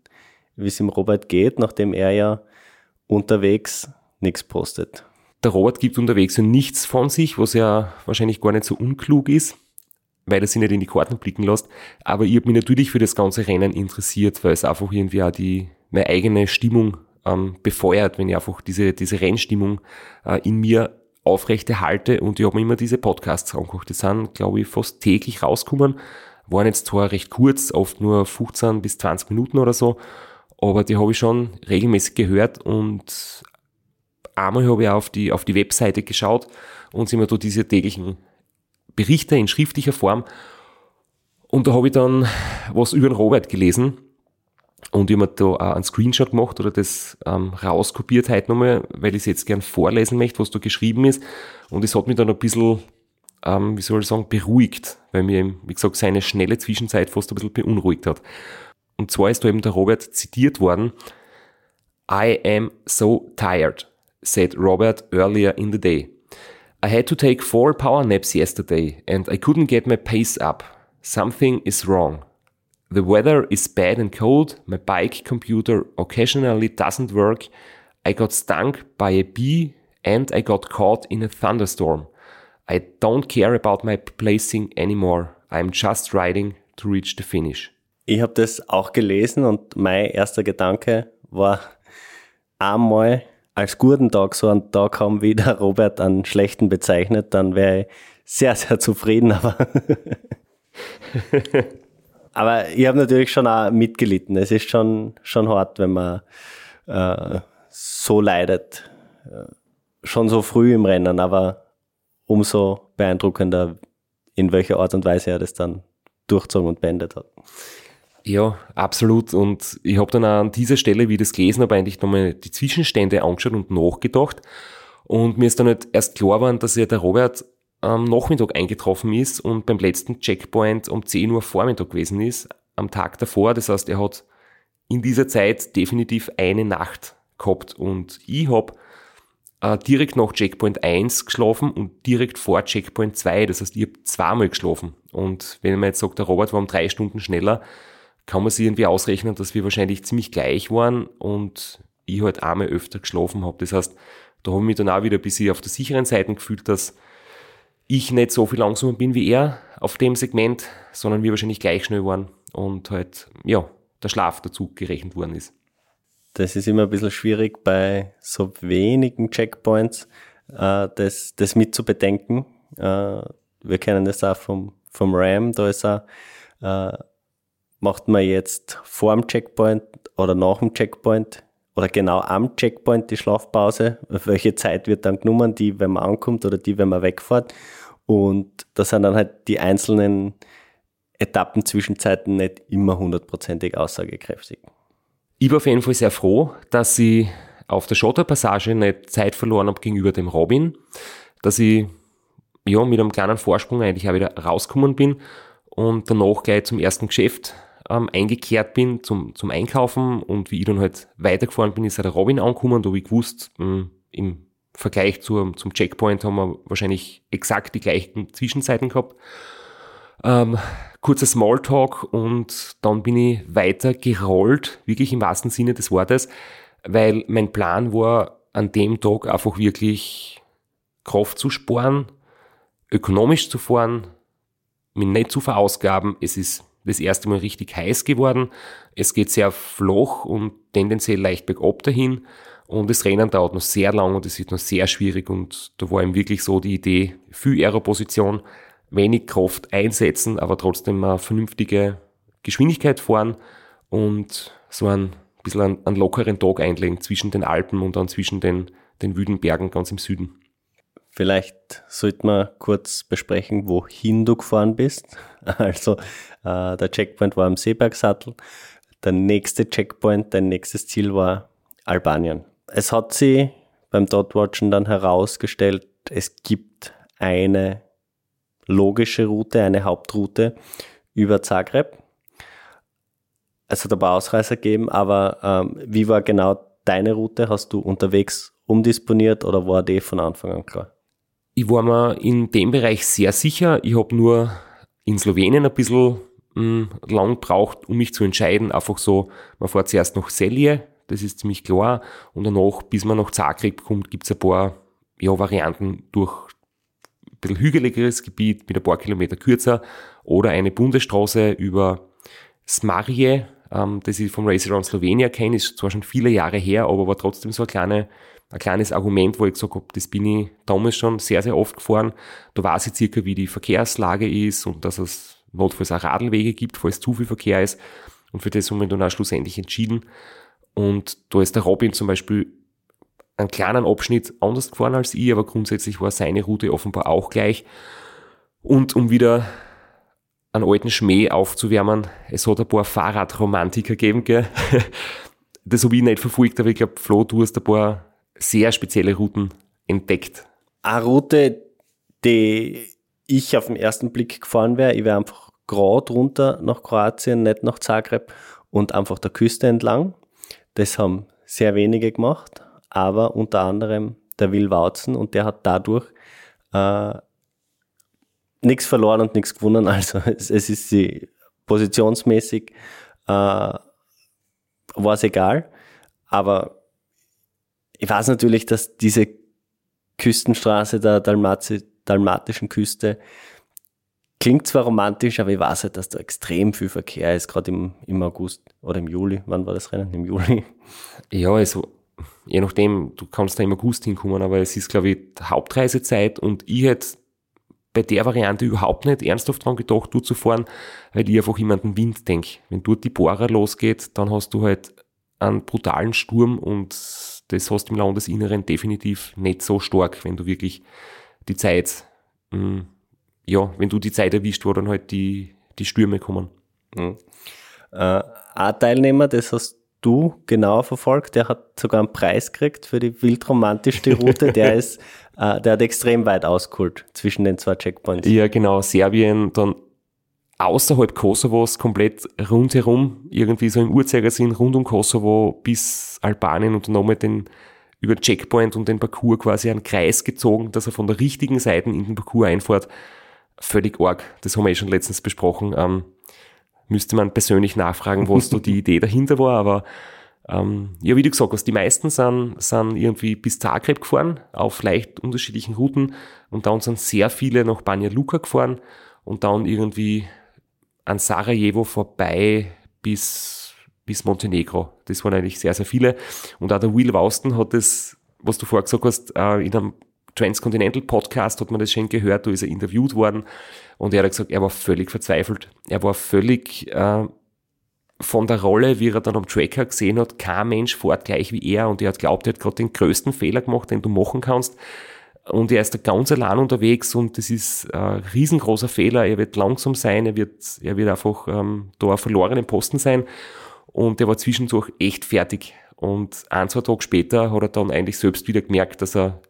wie es ihm Robert geht, nachdem er ja unterwegs nichts postet. Der Robert gibt unterwegs ja nichts von sich, was ja wahrscheinlich gar nicht so unklug ist, weil er sich nicht in die Karten blicken lässt. Aber ich habe mich natürlich für das ganze Rennen interessiert, weil es einfach irgendwie auch die, meine eigene Stimmung ähm, befeuert, wenn ich einfach diese, diese Rennstimmung äh, in mir aufrechterhalte. Und ich habe mir immer diese Podcasts angeguckt. Die sind, glaube ich, fast täglich rausgekommen. Waren jetzt zwar recht kurz, oft nur fünfzehn bis zwanzig Minuten oder so, aber die habe ich schon regelmäßig gehört. Und einmal habe ich auf die, auf die Webseite geschaut und sind mir da diese täglichen Berichte in schriftlicher Form. Und da habe ich dann was über den Robert gelesen und ich habe mir da auch einen Screenshot gemacht oder das ähm, rauskopiert heute nochmal, weil ich es jetzt gern vorlesen möchte, was da geschrieben ist. Und es hat mich dann ein bisschen, ähm, wie soll ich sagen, beruhigt, weil mir eben, wie gesagt, seine schnelle Zwischenzeit fast ein bisschen beunruhigt hat. Und zwar ist da eben der Robert zitiert worden: "I am so tired, said Robert earlier in the day. I had to take four power naps yesterday and I couldn't get my pace up. Something is wrong. The weather is bad and cold. My bike computer occasionally doesn't work. I got stung by a bee and I got caught in a thunderstorm. I don't care about my placing anymore. I'm just riding to reach the finish." Ich habe das auch gelesen und mein erster Gedanke war einmal, als guten Tag, so einen Tag haben, wie der Robert einen schlechten bezeichnet, dann wäre ich sehr, sehr zufrieden. Aber, aber ich habe natürlich schon auch mitgelitten. Es ist schon, schon hart, wenn man äh, so leidet. Schon so früh im Rennen, aber umso beeindruckender, in welcher Art und Weise er das dann durchzogen und beendet hat. Ja, absolut. Und ich habe dann auch an dieser Stelle, wie ich das gelesen habe, eigentlich nochmal die Zwischenstände angeschaut und nachgedacht. Und mir ist dann halt erst klar geworden, dass ja der Robert am Nachmittag eingetroffen ist und beim letzten Checkpoint um zehn Uhr Vormittag gewesen ist, am Tag davor. Das heißt, er hat in dieser Zeit definitiv eine Nacht gehabt. Und ich habe äh, direkt nach Checkpoint eins geschlafen und direkt vor Checkpoint zwei. Das heißt, ich habe zweimal geschlafen. Und wenn man jetzt sagt, der Robert war um drei Stunden schneller, kann man sich irgendwie ausrechnen, dass wir wahrscheinlich ziemlich gleich waren und ich halt einmal öfter geschlafen habe. Das heißt, da habe ich mich dann auch wieder ein bisschen auf der sicheren Seite gefühlt, dass ich nicht so viel langsamer bin wie er auf dem Segment, sondern wir wahrscheinlich gleich schnell waren und halt, ja, der Schlaf dazu gerechnet worden ist. Das ist immer ein bisschen schwierig, bei so wenigen Checkpoints äh, das, das mit zu bedenken. Äh, wir kennen das auch vom, vom Ram, da ist auch äh, macht man jetzt vor dem Checkpoint oder nach dem Checkpoint oder genau am Checkpoint die Schlafpause? Welche Zeit wird dann genommen? Die, wenn man ankommt oder die, wenn man wegfährt? Und da sind dann halt die einzelnen Etappen, Zwischenzeiten nicht immer hundertprozentig aussagekräftig. Ich war auf jeden Fall sehr froh, dass ich auf der Schotterpassage nicht Zeit verloren habe gegenüber dem Robin, dass ich ja, mit einem kleinen Vorsprung eigentlich auch wieder rausgekommen bin und danach gleich zum ersten Geschäft Ähm, eingekehrt bin zum, zum Einkaufen, und wie ich dann halt weitergefahren bin, ist auch der Robin angekommen. Da habe ich gewusst, mh, im Vergleich zu, zum Checkpoint haben wir wahrscheinlich exakt die gleichen Zwischenzeiten gehabt. Ähm, kurzer Smalltalk und dann bin ich weiter gerollt, wirklich im wahrsten Sinne des Wortes, weil mein Plan war, an dem Tag einfach wirklich Kraft zu sparen, ökonomisch zu fahren, mich nicht zu verausgaben. Es ist das erste Mal richtig heiß geworden. Es geht sehr flach und tendenziell leicht bergab dahin. Und das Rennen dauert noch sehr lang und es ist noch sehr schwierig. Und da war ihm wirklich so die Idee, viel Aeroposition, wenig Kraft einsetzen, aber trotzdem eine vernünftige Geschwindigkeit fahren und so ein bisschen einen, einen lockeren Tag einlegen zwischen den Alpen und dann zwischen den, den wüden Bergen ganz im Süden. Vielleicht sollten wir kurz besprechen, wohin du gefahren bist. Also äh, der Checkpoint war am Seebergsattel. Der nächste Checkpoint, dein nächstes Ziel war Albanien. Es hat sich beim Dotwatchen dann herausgestellt, es gibt eine logische Route, eine Hauptroute über Zagreb. Es hat aber Ausreißer gegeben, aber ähm, wie war genau deine Route? Hast du unterwegs umdisponiert oder war die von Anfang an klar? Ich war mir in dem Bereich sehr sicher. Ich habe nur in Slowenien ein bisschen mh, lang gebraucht, um mich zu entscheiden. Einfach so, man fährt zuerst nach Selje, das ist ziemlich klar. Und danach, bis man nach Zagreb kommt, gibt es ein paar ja, Varianten durch ein bisschen hügeligeres Gebiet mit ein paar Kilometer kürzer oder eine Bundesstraße über Smarje, ähm, das ich vom Race Around Slovenia kenne, ist zwar schon viele Jahre her, aber war trotzdem so eine kleine, ein kleines Argument, wo ich gesagt habe, das bin ich damals schon sehr, sehr oft gefahren. Da weiß ich circa, wie die Verkehrslage ist und dass es notfalls auch Radlwege gibt, falls zu viel Verkehr ist. Und für das haben wir dann auch schlussendlich entschieden. Und da ist der Robin zum Beispiel einen kleinen Abschnitt anders gefahren als ich, aber grundsätzlich war seine Route offenbar auch gleich. Und um wieder einen alten Schmäh aufzuwärmen, es hat ein paar Fahrradromantiker gegeben, gell? Das habe ich nicht verfolgt, aber ich glaube, Flo, du hast ein paar sehr spezielle Routen entdeckt. Eine Route, die ich auf den ersten Blick gefahren wäre, ich wäre einfach gerade runter nach Kroatien, nicht nach Zagreb und einfach der Küste entlang. Das haben sehr wenige gemacht, aber unter anderem der Will Wautzen und der hat dadurch äh, nichts verloren und nichts gewonnen. Also es, es ist sie positionsmäßig äh, war es egal, aber ich weiß natürlich, dass diese Küstenstraße der Dalmati- dalmatischen Küste klingt zwar romantisch, aber ich weiß halt, dass da extrem viel Verkehr ist, gerade im, im August oder im Juli. Wann war das Rennen? Im Juli? Ja, also je nachdem, du kannst da im August hinkommen, aber es ist, glaube ich, Hauptreisezeit und ich hätte bei der Variante überhaupt nicht ernsthaft dran gedacht, du zu fahren, weil ich einfach immer an den Wind denke. Wenn dort die Bohrer losgeht, dann hast du halt einen brutalen Sturm und das hast du im Landesinneren definitiv nicht so stark, wenn du wirklich die Zeit, mh, ja, wenn du die Zeit erwischt, wo dann halt die, die Stürme kommen. Mhm. Äh, ein Teilnehmer, das hast du genau verfolgt, der hat sogar einen Preis gekriegt für die wildromantischste Route, der ist, äh, der hat extrem weit ausgeholt zwischen den zwei Checkpoints. Ja, genau, Serbien, dann außerhalb Kosovos komplett rundherum, irgendwie so im Uhrzeigersinn rund um Kosovo bis Albanien und dann nochmal den, über den Checkpoint und den Parcours quasi einen Kreis gezogen, dass er von der richtigen Seite in den Parcours einfährt. Völlig arg, das haben wir eh schon letztens besprochen. Ähm, müsste man persönlich nachfragen, was da die Idee dahinter war, aber ähm, ja, wie du gesagt hast, die meisten sind, sind irgendwie bis Zagreb gefahren, auf leicht unterschiedlichen Routen und dann sind sehr viele nach Banja Luka gefahren und dann irgendwie an Sarajevo vorbei bis, bis Montenegro. Das waren eigentlich sehr, sehr viele. Und auch der Will Wausten hat das, was du vorher gesagt hast, in einem Transcontinental Podcast hat man das schon gehört, da ist er interviewt worden und er hat gesagt, er war völlig verzweifelt. Er war völlig äh, von der Rolle, wie er dann am Tracker gesehen hat, kein Mensch fährt gleich wie er und er hat glaubt, er hat gerade den größten Fehler gemacht, den du machen kannst. Und er ist da ganz allein unterwegs und das ist ein riesengroßer Fehler. Er wird langsam sein, er wird, er wird einfach ähm, da auf verlorenen Posten sein. Und er war zwischendurch echt fertig. Und ein, zwei Tage später hat er dann eigentlich selbst wieder gemerkt, dass er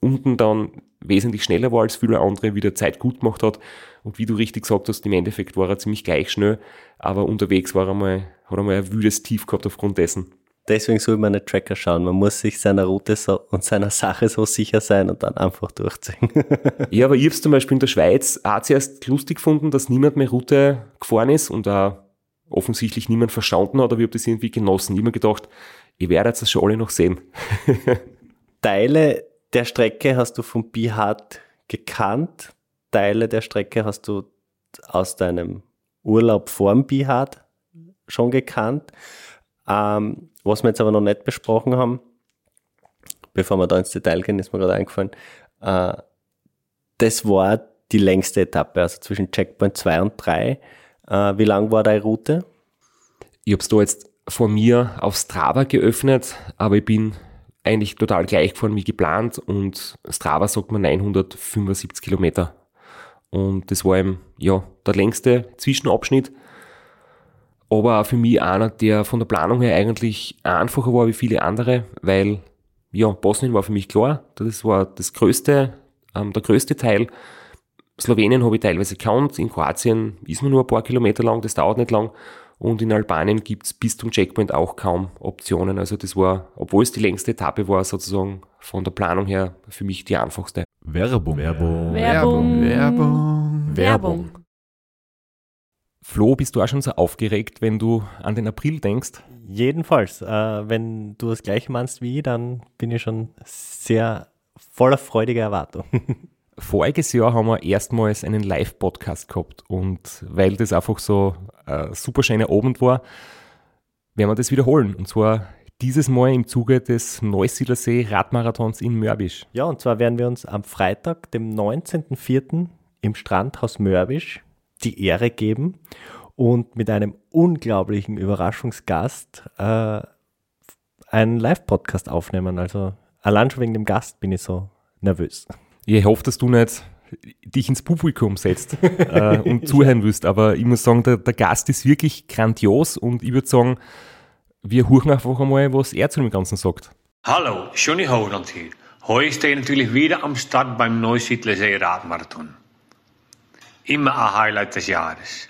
unten dann wesentlich schneller war als viele andere, wieder Zeit gut gemacht hat. Und wie du richtig gesagt hast, im Endeffekt war er ziemlich gleich schnell, aber unterwegs war er mal, hat er mal ein wüdes Tief gehabt aufgrund dessen. Deswegen soll man einen Tracker schauen. Man muss sich seiner Route so und seiner Sache so sicher sein und dann einfach durchziehen. Ja, aber ich habe es zum Beispiel in der Schweiz auch zuerst lustig gefunden, dass niemand mehr Route gefahren ist und auch offensichtlich niemand verstanden hat, aber ich habe das irgendwie genossen. Ich habe mir gedacht, ihr werdet das schon alle noch sehen. Teile der Strecke hast du von Behalt gekannt. Teile der Strecke hast du aus deinem Urlaub vorm Behalt schon gekannt. Ähm, was wir jetzt aber noch nicht besprochen haben, bevor wir da ins Detail gehen, ist mir gerade eingefallen, äh, das war die längste Etappe, also zwischen Checkpoint zwei und drei. Äh, wie lang war deine Route? Ich habe es da jetzt von mir auf Strava geöffnet, aber ich bin eigentlich total gleich gefahren wie geplant und Strava sagt man neunhundertfünfundsiebzig Kilometer. Und das war eben, ja, der längste Zwischenabschnitt. Aber für mich einer, der von der Planung her eigentlich einfacher war wie viele andere, weil, ja, Bosnien war für mich klar, das war das größte, ähm, der größte Teil. Slowenien habe ich teilweise gekannt, in Kroatien ist man nur ein paar Kilometer lang, das dauert nicht lang. Und in Albanien gibt es bis zum Checkpoint auch kaum Optionen. Also das war, obwohl es die längste Etappe war, sozusagen von der Planung her für mich die einfachste. Werbung. Werbung. Werbung. Werbung. Werbung. Flo, bist du auch schon so aufgeregt, wenn du an den April denkst? Jedenfalls. Äh, wenn du das gleiche meinst wie ich, dann bin ich schon sehr voller freudiger Erwartung. Voriges Jahr haben wir erstmals einen Live-Podcast gehabt und weil das einfach so ein super schöner Abend war, werden wir das wiederholen. Und zwar dieses Mal im Zuge des Neusiedlersee-Radmarathons in Mörbisch. Ja, und zwar werden wir uns am Freitag, dem neunzehnten vierten im Strandhaus Mörbisch die Ehre geben und mit einem unglaublichen Überraschungsgast äh, einen Live-Podcast aufnehmen. Also allein schon wegen dem Gast bin ich so nervös. Ich hoffe, dass du nicht dich ins Publikum setzt äh, und zuhören willst, aber ich muss sagen, der, der Gast ist wirklich grandios und ich würde sagen, wir hören einfach einmal, was er zu dem Ganzen sagt. Hallo, Johnny Hoogerland hier. Heute stehe ich natürlich wieder am Start beim Neusiedlersee Radmarathon. Immer ein Highlight des Jahres.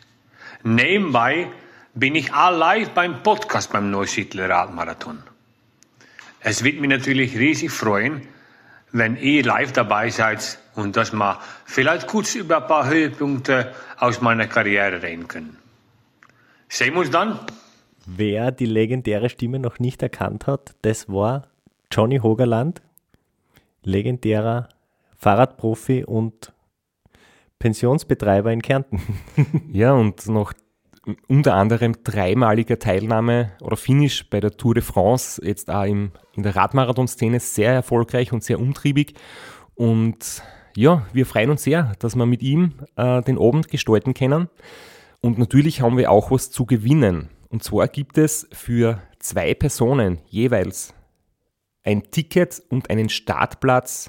Nebenbei bin ich auch live beim Podcast beim Neusiedler Radmarathon. Es wird mich natürlich riesig freuen, wenn ihr live dabei seid und dass wir vielleicht kurz über ein paar Höhepunkte aus meiner Karriere reden können. Sehen wir uns dann. Wer die legendäre Stimme noch nicht erkannt hat, das war Johnny Hoogerland, legendärer Fahrradprofi und Pensionsbetreiber in Kärnten. Ja, und noch unter anderem dreimaliger Teilnahme oder Finish bei der Tour de France, jetzt auch im, in der Radmarathon-Szene sehr erfolgreich und sehr umtriebig. Und ja, wir freuen uns sehr, dass wir mit ihm äh, den Abend gestalten können. Und natürlich haben wir auch was zu gewinnen. Und zwar gibt es für zwei Personen jeweils ein Ticket und einen Startplatz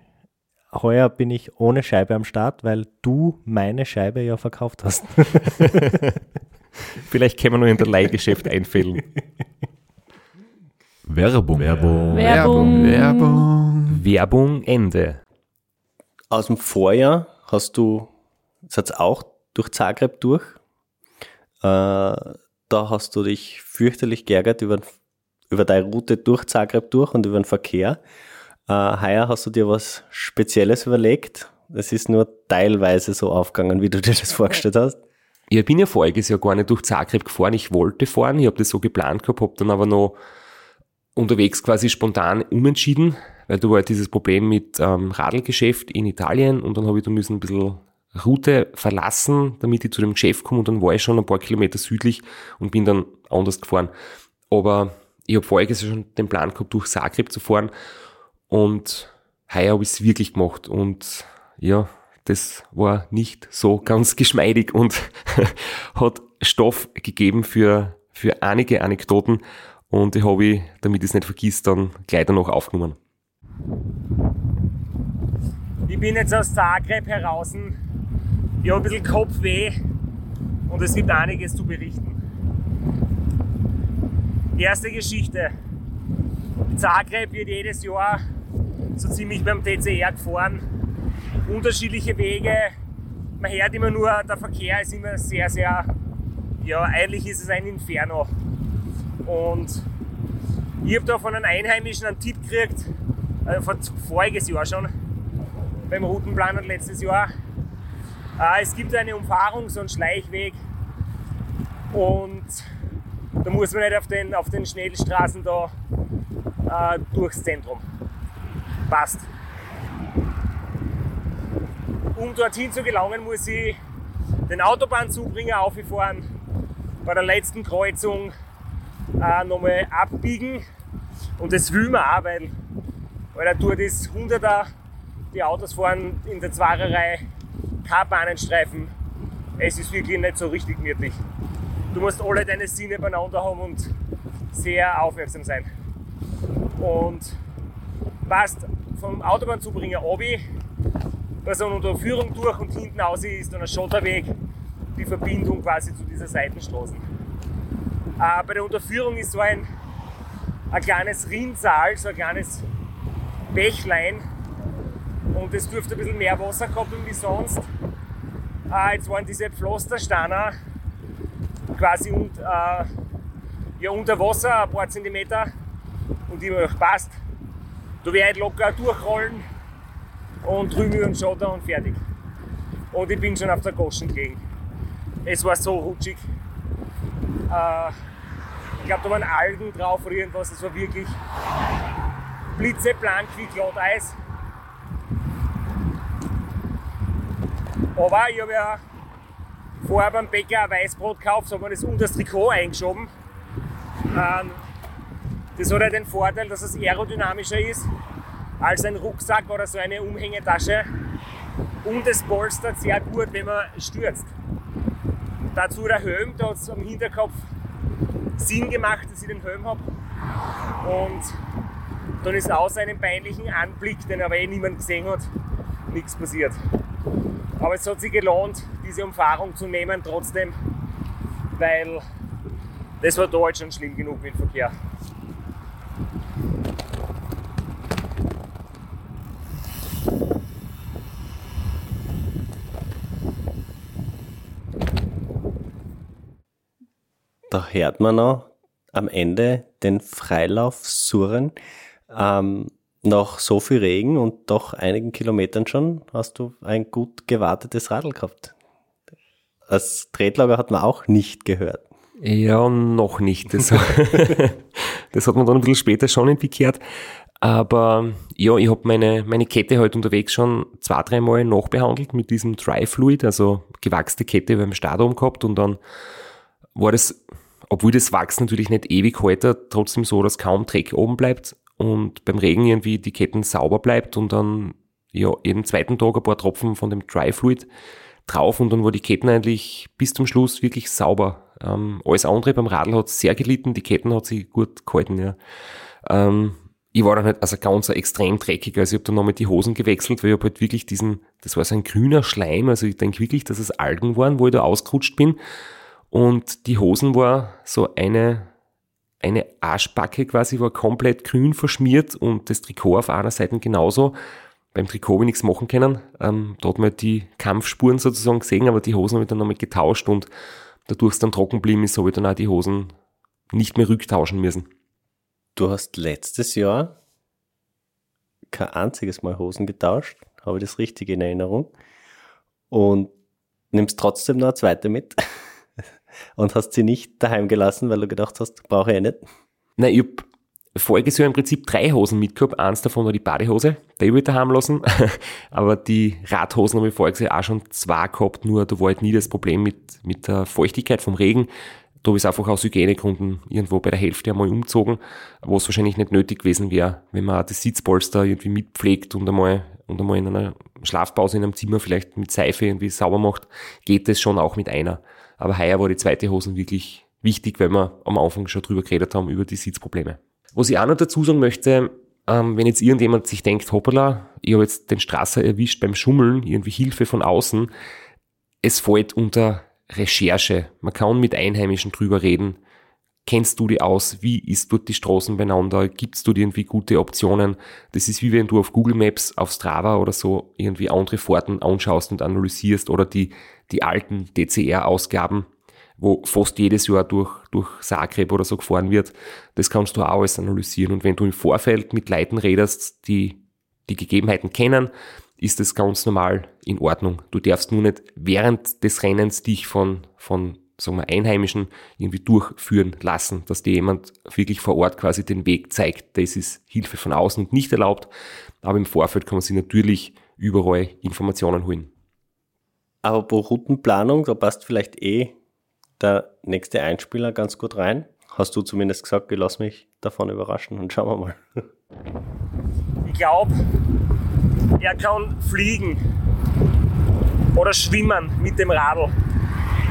Heuer bin ich ohne Scheibe am Start, weil du meine Scheibe ja verkauft hast. Vielleicht können wir nur in der Leihgeschäft einfällen. Werbung. Werbung. Werbung. Werbung. Werbung Ende. Aus dem Vorjahr hast du, seid auch durch Zagreb durch. Äh, da hast du dich fürchterlich geärgert über, über deine Route durch Zagreb durch und über den Verkehr. Uh, heuer hast du dir was Spezielles überlegt. Es ist nur teilweise so aufgegangen, wie du dir das vorgestellt hast. Ich bin ja voriges Jahr gar nicht durch Zagreb gefahren. Ich wollte fahren, ich habe das so geplant gehabt, habe dann aber noch unterwegs quasi spontan umentschieden, weil da war halt dieses Problem mit ähm, Radlgeschäft in Italien und dann habe ich da müssen ein bisschen Route verlassen, damit ich zu dem Geschäft komme und dann war ich schon ein paar Kilometer südlich und bin dann anders gefahren. Aber ich habe voriges Jahr schon den Plan gehabt, durch Zagreb zu fahren. Und heuer habe ich es wirklich gemacht und ja, das war nicht so ganz geschmeidig und hat Stoff gegeben für, für einige Anekdoten und die habe ich, damit ich es nicht vergisst, dann gleich danach aufgenommen. Ich bin jetzt aus Zagreb heraus, ich habe ein bisschen Kopfweh und es gibt einiges zu berichten. Erste Geschichte. Zagreb wird jedes Jahr so ziemlich beim T C R gefahren, unterschiedliche Wege, man hört immer nur, der Verkehr ist immer sehr, sehr, ja eigentlich ist es ein Inferno und ich habe da von einem Einheimischen einen Tipp gekriegt, also von voriges Jahr schon, beim Routenplan und letztes Jahr, es gibt eine Umfahrung, so einen Schleichweg und muss man nicht auf den, auf den Schnellstraßen da äh, durchs Zentrum. Passt. Um dorthin zu gelangen, muss ich den Autobahnzubringer aufgefahren, bei der letzten Kreuzung äh, nochmal abbiegen. Und das will man auch, weil, weil da tut das Hunderter, die Autos fahren in der Zweierreihe kein Bahnenstreifen. Es ist wirklich nicht so richtig gemütlich. Du musst alle deine Sinne beieinander haben und sehr aufmerksam sein. Und passt vom Autobahnzubringer runter, bei so einer Unterführung durch und hinten raus ist dann ein Schotterweg, die Verbindung quasi zu dieser Seitenstraße. Äh, bei der Unterführung ist so ein, ein kleines Rinnsal, so ein kleines Bächlein, und es dürfte ein bisschen mehr Wasser koppeln wie sonst. Äh, jetzt waren diese Pflastersteiner quasi und, äh, ja, unter Wasser, ein paar Zentimeter, und ich habe gedacht, passt, da werde ich locker durchrollen und drüben über den Schotter und fertig. Und ich bin schon auf der Goschen gelegen. Es war so rutschig. Äh, ich glaube, da waren Algen drauf oder irgendwas. Es war wirklich blitzeblank wie Glatteis. Aber ich habe ja vorher beim Bäcker ein Weißbrot gekauft, so habe ich das unter das Trikot eingeschoben. Ähm, das hat ja den Vorteil, dass es aerodynamischer ist als ein Rucksack oder so eine Umhängetasche. Und es polstert sehr gut, wenn man stürzt. Dazu der Helm, da hat es am Hinterkopf Sinn gemacht, dass ich den Helm habe. Und dann ist außer einem peinlichen Anblick, den aber eh niemand gesehen hat, nichts passiert. Aber es hat sich gelohnt, diese Umfahrung zu nehmen trotzdem, weil das war da jetzt schon schlimm genug mit dem Verkehr. Da hört man noch am Ende den Freilauf surren. Ähm, nach so viel Regen und doch einigen Kilometern schon hast du ein gut gewartetes Radl gehabt. Das Tretlager hat man auch nicht gehört. Ja, noch nicht. Das, das hat man dann ein bisschen später schon entwickelt. Aber ja, ich habe meine, meine Kette halt unterwegs schon zwei, drei Mal nachbehandelt mit diesem Dry-Fluid, also gewachste Kette beim Start oben gehabt, und dann war das, obwohl das Wachs natürlich nicht ewig haltet, trotzdem so, dass kaum Dreck oben bleibt und beim Regen irgendwie die Ketten sauber bleibt, und dann ja jeden zweiten Tag ein paar Tropfen von dem Dry Fluid drauf, und dann war die Ketten eigentlich bis zum Schluss wirklich sauber. Ähm, alles andere beim Radl hat sehr gelitten, die Ketten hat sich gut gehalten, ja. Ähm, ich war dann halt also ganz extrem dreckig, also ich habe dann nochmal die Hosen gewechselt, weil ich habe halt wirklich diesen, das war so ein grüner Schleim, also ich denke wirklich, dass es Algen waren, wo ich da ausgerutscht bin. Und die Hosen war so eine, eine Arschbacke quasi, war komplett grün verschmiert, und das Trikot auf einer Seite genauso. Beim Trikot habe ich nichts machen können. Ähm, da hat man die Kampfspuren sozusagen gesehen, aber die Hosen habe ich dann nochmal getauscht, und dadurch es dann trocken geblieben ist, habe ich dann auch die Hosen nicht mehr rücktauschen müssen. Du hast letztes Jahr kein einziges Mal Hosen getauscht, habe ich das richtig in Erinnerung, und nimmst trotzdem noch eine zweite mit. Und hast sie nicht daheim gelassen, weil du gedacht hast, brauche ich ja nicht? Nein, ich habe voriges Jahr im Prinzip drei Hosen mitgehabt. Eins davon war die Badehose, die habe ich daheim lassen. Aber die Radhosen habe ich voriges Jahr auch schon zwei gehabt, nur da war halt nie das Problem mit, mit der Feuchtigkeit vom Regen. Da habe ich es einfach aus Hygienegründen irgendwo bei der Hälfte einmal umgezogen, was wahrscheinlich nicht nötig gewesen wäre, wenn man auch das Sitzpolster irgendwie mitpflegt und einmal, und einmal in einer Schlafpause in einem Zimmer vielleicht mit Seife irgendwie sauber macht, geht das schon auch mit einer. Aber heuer war die zweite Hosen wirklich wichtig, weil wir am Anfang schon drüber geredet haben, über die Sitzprobleme. Was ich auch noch dazu sagen möchte, ähm, wenn jetzt irgendjemand sich denkt, hoppala, ich habe jetzt den Strasser erwischt beim Schummeln, irgendwie Hilfe von außen, es fällt unter Recherche. Man kann mit Einheimischen drüber reden. Kennst du die aus? Wie ist dort die Straßen beieinander? Gibst du dir irgendwie gute Optionen? Das ist wie wenn du auf Google Maps, auf Strava oder so irgendwie andere Fahrten anschaust und analysierst, oder die, die alten D C R-Ausgaben, wo fast jedes Jahr durch, durch Zagreb oder so gefahren wird. Das kannst du auch alles analysieren. Und wenn du im Vorfeld mit Leuten redest, die die Gegebenheiten kennen, ist das ganz normal in Ordnung. Du darfst nur nicht während des Rennens dich von, von sagen wir, Einheimischen irgendwie durchführen lassen, dass dir jemand wirklich vor Ort quasi den Weg zeigt. Das ist Hilfe von außen und nicht erlaubt, aber im Vorfeld kann man sich natürlich überall Informationen holen. Aber bei Routenplanung, da passt vielleicht eh der nächste Einspieler ganz gut rein. Hast du zumindest gesagt, ich lasse mich davon überraschen und schauen wir mal. Ich glaube, er kann fliegen oder schwimmen mit dem Radl.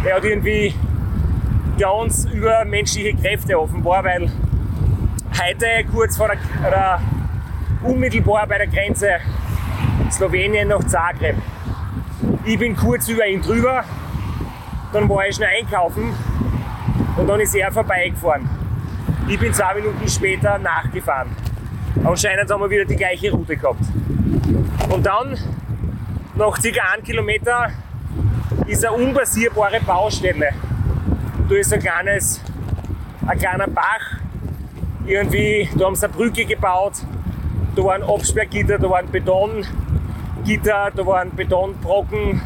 Er hat irgendwie ganz übermenschliche Kräfte offenbar, weil heute kurz vor der, oder unmittelbar bei der Grenze Slowenien nach Zagreb. Ich bin kurz über ihn drüber, dann war ich schnell einkaufen und dann ist er vorbeigefahren. Ich bin zwei Minuten später nachgefahren. Anscheinend haben wir wieder die gleiche Route gehabt. Und dann, nach ca. einem Kilometer, ist eine unpassierbare Baustelle. Da ist ein, kleines, ein kleiner Bach, irgendwie, da haben sie eine Brücke gebaut, da waren Absperrgitter, da waren Betongitter, da waren Betonbrocken,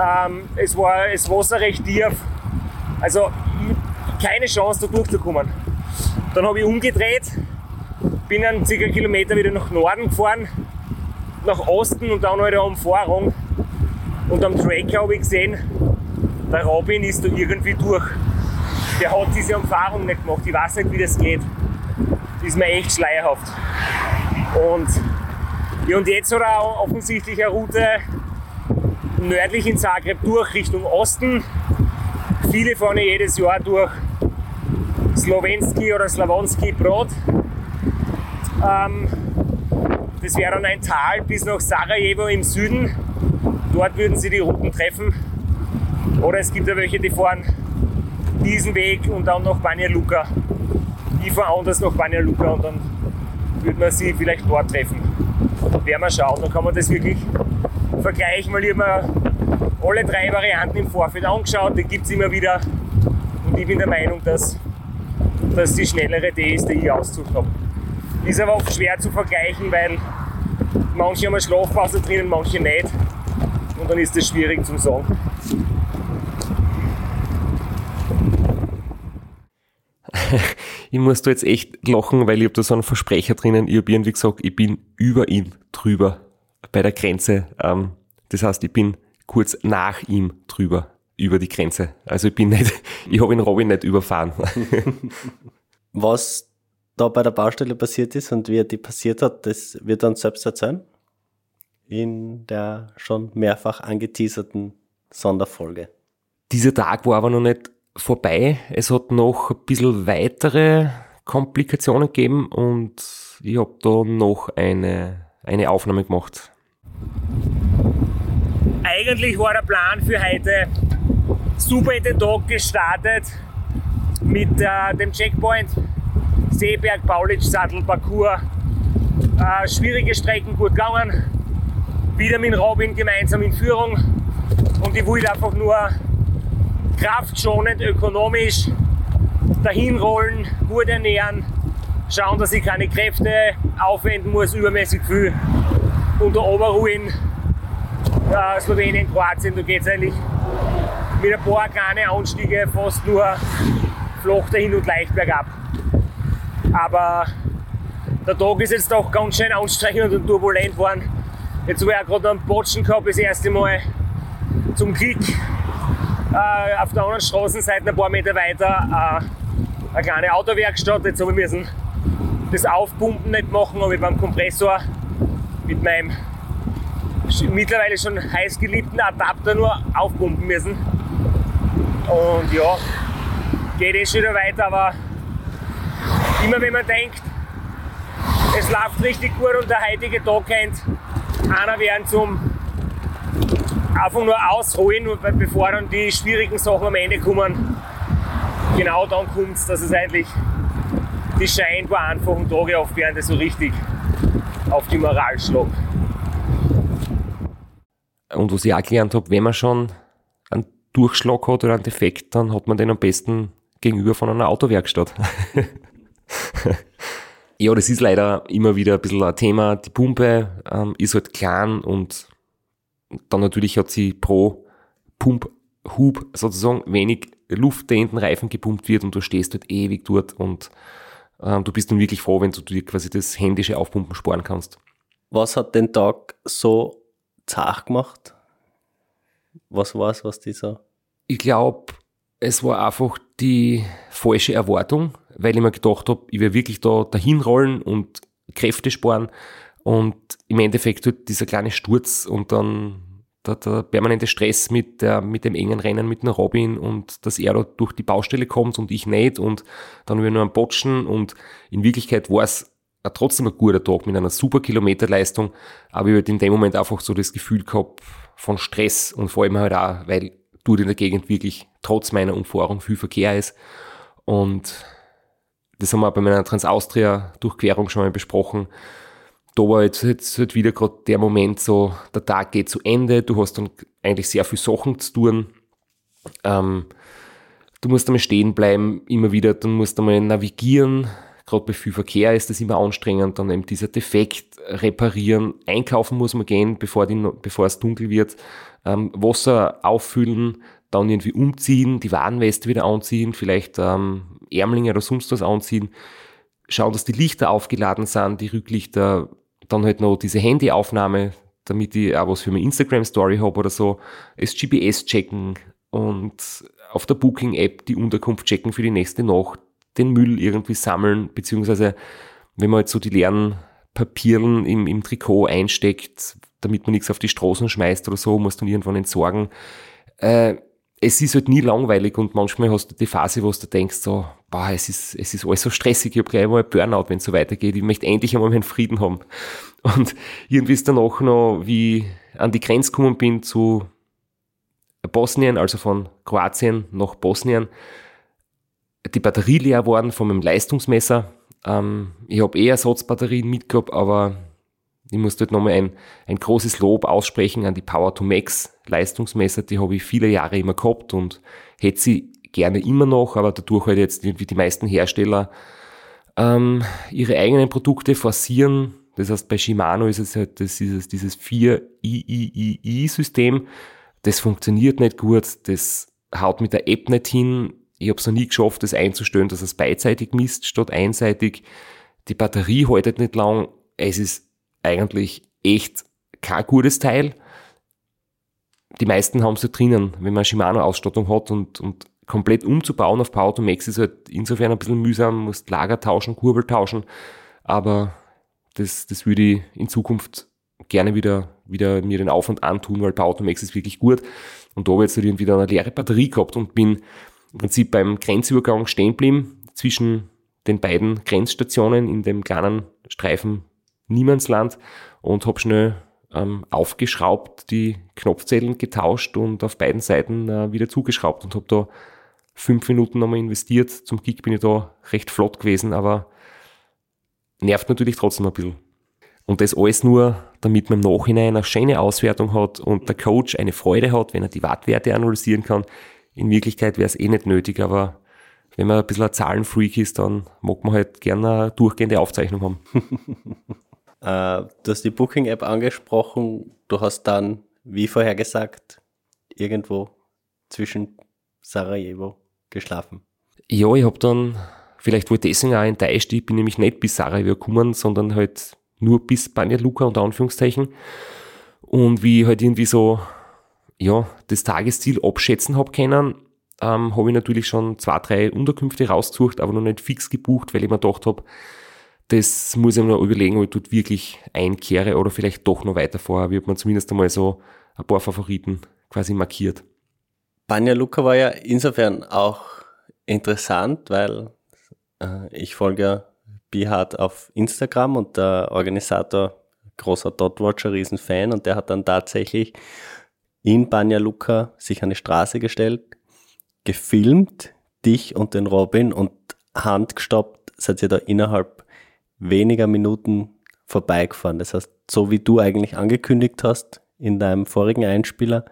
ähm, es war das Wasser recht tief, also keine Chance da durchzukommen. Dann habe ich umgedreht, bin einen ca. Kilometer wieder nach Norden gefahren, nach Osten und dann halt eine Umfahrung. Und am Track habe ich gesehen, der Robin ist da irgendwie durch. Der hat diese Umfahrung nicht gemacht. Ich weiß nicht, wie das geht. Ist mir echt schleierhaft. Und, ja, und jetzt hat er offensichtlich eine Route nördlich in Zagreb durch, Richtung Osten. Viele fahren jedes Jahr durch Slovenski oder Slavonski Brod. Ähm, das wäre dann ein Tal bis nach Sarajevo im Süden. Dort würden sie die Routen treffen. Oder es gibt ja welche, die fahren diesen Weg und dann nach Banja Luka. Ich fahre anders nach Banja Luka und dann würde man sie vielleicht dort treffen. Werden wir schauen, dann kann man das wirklich vergleichen, weil ich mir alle drei Varianten im Vorfeld angeschaut, die gibt es immer wieder. Und ich bin der Meinung, dass das die schnellere die ist, die ich ausgesucht habe. Ist aber oft schwer zu vergleichen, weil manche haben eine Schlafpause drinnen, manche nicht. Und dann ist es schwierig zu sagen. Ich muss da jetzt echt lachen, weil ich habe da so einen Versprecher drinnen. Ich habe irgendwie gesagt, ich bin über ihn drüber bei der Grenze. Das heißt, ich bin kurz nach ihm drüber, über die Grenze. Also ich bin nicht, ich habe ihn Robin nicht überfahren. Was da bei der Baustelle passiert ist und wie er die passiert hat, das wird dann selbst erzählen. In der schon mehrfach angeteaserten Sonderfolge. Dieser Tag war aber noch nicht vorbei. Es hat noch ein bisschen weitere Komplikationen gegeben und ich habe da noch eine, eine Aufnahme gemacht. Eigentlich war der Plan für heute super in den Tag gestartet mit äh, dem Checkpoint Seeberg, Paulitschsattel, Parcours. Äh, schwierige Strecken gut gegangen. Wieder mit Robin gemeinsam in Führung und ich wollte einfach nur kraftschonend, ökonomisch dahinrollen, gut ernähren, schauen, dass ich keine Kräfte aufwenden muss, übermäßig viel. Unter Oberruin, äh, Slowenien, Kroatien, da geht es eigentlich mit ein paar kleine Anstiege fast nur flach dahin und leicht bergab. Aber der Tag ist jetzt doch ganz schön anstrengend und turbulent geworden. Jetzt habe ich auch gerade einen Botschen gehabt, das erste Mal zum Glück. Äh, auf der anderen Straßenseite, ein paar Meter weiter, äh, eine kleine Autowerkstatt. Jetzt habe ich müssen das Aufpumpen nicht machen, habe ich beim Kompressor mit meinem mittlerweile schon heiß geliebten Adapter nur aufpumpen müssen. Und ja, geht eh schon wieder weiter, aber immer wenn man denkt, es läuft richtig gut und der heutige Tag kennt, einer werden zum einfach nur ausholen, bevor dann die schwierigen Sachen am Ende kommen. Genau dann kommt es, dass es eigentlich die scheinbar einfachen Tage oft werden, das so richtig auf die Moral schlagen. Und was ich auch gelernt habe, wenn man schon einen Durchschlag hat oder einen Defekt, dann hat man den am besten gegenüber von einer Autowerkstatt. Ja, das ist leider immer wieder ein bisschen ein Thema. Die Pumpe ähm, ist halt klein und dann natürlich hat sie pro Pump-Hub sozusagen wenig Luft, der in den Reifen gepumpt wird und du stehst dort ewig dort und ähm, du bist nun wirklich froh, wenn du dir quasi das händische Aufpumpen sparen kannst. Was hat den Tag so zart gemacht? Was war es, was die so? Ich glaube, es war einfach die falsche Erwartung, weil ich mir gedacht habe, ich werde wirklich da dahin rollen und Kräfte sparen und im Endeffekt halt dieser kleine Sturz und dann der, der permanente Stress mit, der, mit dem engen Rennen mit einer Robin und dass er da durch die Baustelle kommt und ich nicht und dann wir nur am Botschen und in Wirklichkeit war es trotzdem ein guter Tag mit einer super Kilometerleistung, aber ich habe in dem Moment einfach so das Gefühl gehabt von Stress und vor allem halt auch, weil dort in der Gegend wirklich trotz meiner Umfahrung viel Verkehr ist und das haben wir auch bei meiner Transaustria-Durchquerung schon mal besprochen. Da war jetzt, jetzt halt wieder gerade der Moment so, der Tag geht zu Ende, du hast dann eigentlich sehr viele Sachen zu tun. Ähm, du musst einmal stehen bleiben, immer wieder, dann musst du einmal navigieren. Gerade bei viel Verkehr ist das immer anstrengend, dann eben dieser Defekt reparieren, einkaufen muss man gehen, bevor, die, bevor es dunkel wird, ähm, Wasser auffüllen, dann irgendwie umziehen, die Warnweste wieder anziehen, vielleicht ähm, Ärmlinge oder sonst was anziehen, schauen, dass die Lichter aufgeladen sind, die Rücklichter, dann halt noch diese Handyaufnahme, damit ich auch was für meine Instagram-Story habe oder so, das G P S checken und auf der Booking-App die Unterkunft checken für die nächste Nacht, den Müll irgendwie sammeln, beziehungsweise wenn man halt so die leeren Papieren im, im Trikot einsteckt, damit man nichts auf die Straßen schmeißt oder so, muss dann irgendwann entsorgen. Äh, Es ist halt nie langweilig und manchmal hast du die Phase, wo du denkst, so, boah, es ist, es ist alles so stressig, ich habe gleich mal Burnout, wenn es so weitergeht, ich möchte endlich einmal meinen Frieden haben. Und irgendwie ist danach noch, wie ich an die Grenze gekommen bin zu Bosnien, also von Kroatien nach Bosnien, die Batterie leer geworden von meinem Leistungsmesser. Ähm, ich habe eh Ersatzbatterien mitgehabt, aber ich muss dort nochmal ein, ein großes Lob aussprechen an die Power-to-Max Leistungsmesser, die habe ich viele Jahre immer gehabt und hätte sie gerne immer noch, aber dadurch halt jetzt irgendwie die meisten Hersteller ähm, ihre eigenen Produkte forcieren. Das heißt, bei Shimano ist es halt das, dieses, dieses vier I I I I-System, das funktioniert nicht gut, das haut mit der App nicht hin. Ich habe es noch nie geschafft, das einzustellen, dass es beidseitig misst statt einseitig. Die Batterie haltet nicht lang, es ist eigentlich echt kein gutes Teil. Die meisten haben es ja drinnen, wenn man Shimano-Ausstattung hat und, und komplett umzubauen auf Power-to-Max ist halt insofern ein bisschen mühsam, musst Lager tauschen, Kurbel tauschen, aber das, das würde ich in Zukunft gerne wieder, wieder mir den Aufwand antun, weil Power-to-Max ist wirklich gut und da habe ich jetzt irgendwie dann eine leere Batterie gehabt und bin im Prinzip beim Grenzübergang stehen geblieben zwischen den beiden Grenzstationen in dem kleinen Streifen Niemandsland und habe schnell ähm, aufgeschraubt, die Knopfzettel getauscht und auf beiden Seiten äh, wieder zugeschraubt und habe da fünf Minuten nochmal investiert. Zum Kick bin ich da recht flott gewesen, aber nervt natürlich trotzdem ein bisschen. Und das alles nur, damit man im Nachhinein eine schöne Auswertung hat und der Coach eine Freude hat, wenn er die Wattwerte analysieren kann. In Wirklichkeit wäre es eh nicht nötig, aber wenn man ein bisschen ein Zahlenfreak ist, dann mag man halt gerne eine durchgehende Aufzeichnung haben. Uh, du hast die Booking-App angesprochen, du hast dann, wie vorher gesagt, irgendwo zwischen Sarajevo geschlafen. Ja, ich habe dann, vielleicht wollte ich deswegen auch enttäuscht, ich bin nämlich nicht bis Sarajevo gekommen, sondern halt nur bis Banja Luka unter Anführungszeichen. Und wie ich halt irgendwie so, ja, das Tagesziel abschätzen habe können, ähm, habe ich natürlich schon zwei, drei Unterkünfte rausgesucht, aber noch nicht fix gebucht, weil ich mir gedacht habe, das muss ich mir noch überlegen, ob ich dort wirklich einkehre oder vielleicht doch noch weiter vorher. Wie hat man zumindest einmal so ein paar Favoriten quasi markiert. Banja Luka war ja insofern auch interessant, weil äh, ich folge ja Behalt auf Instagram und der Organisator, großer Dotwatcher, Riesenfan, und der hat dann tatsächlich in Banja Luka sich an die Straße gestellt, gefilmt, dich und den Robin und handgestoppt, seid ihr da innerhalb weniger Minuten vorbeigefahren. Das heißt, so wie du eigentlich angekündigt hast in deinem vorigen Einspieler,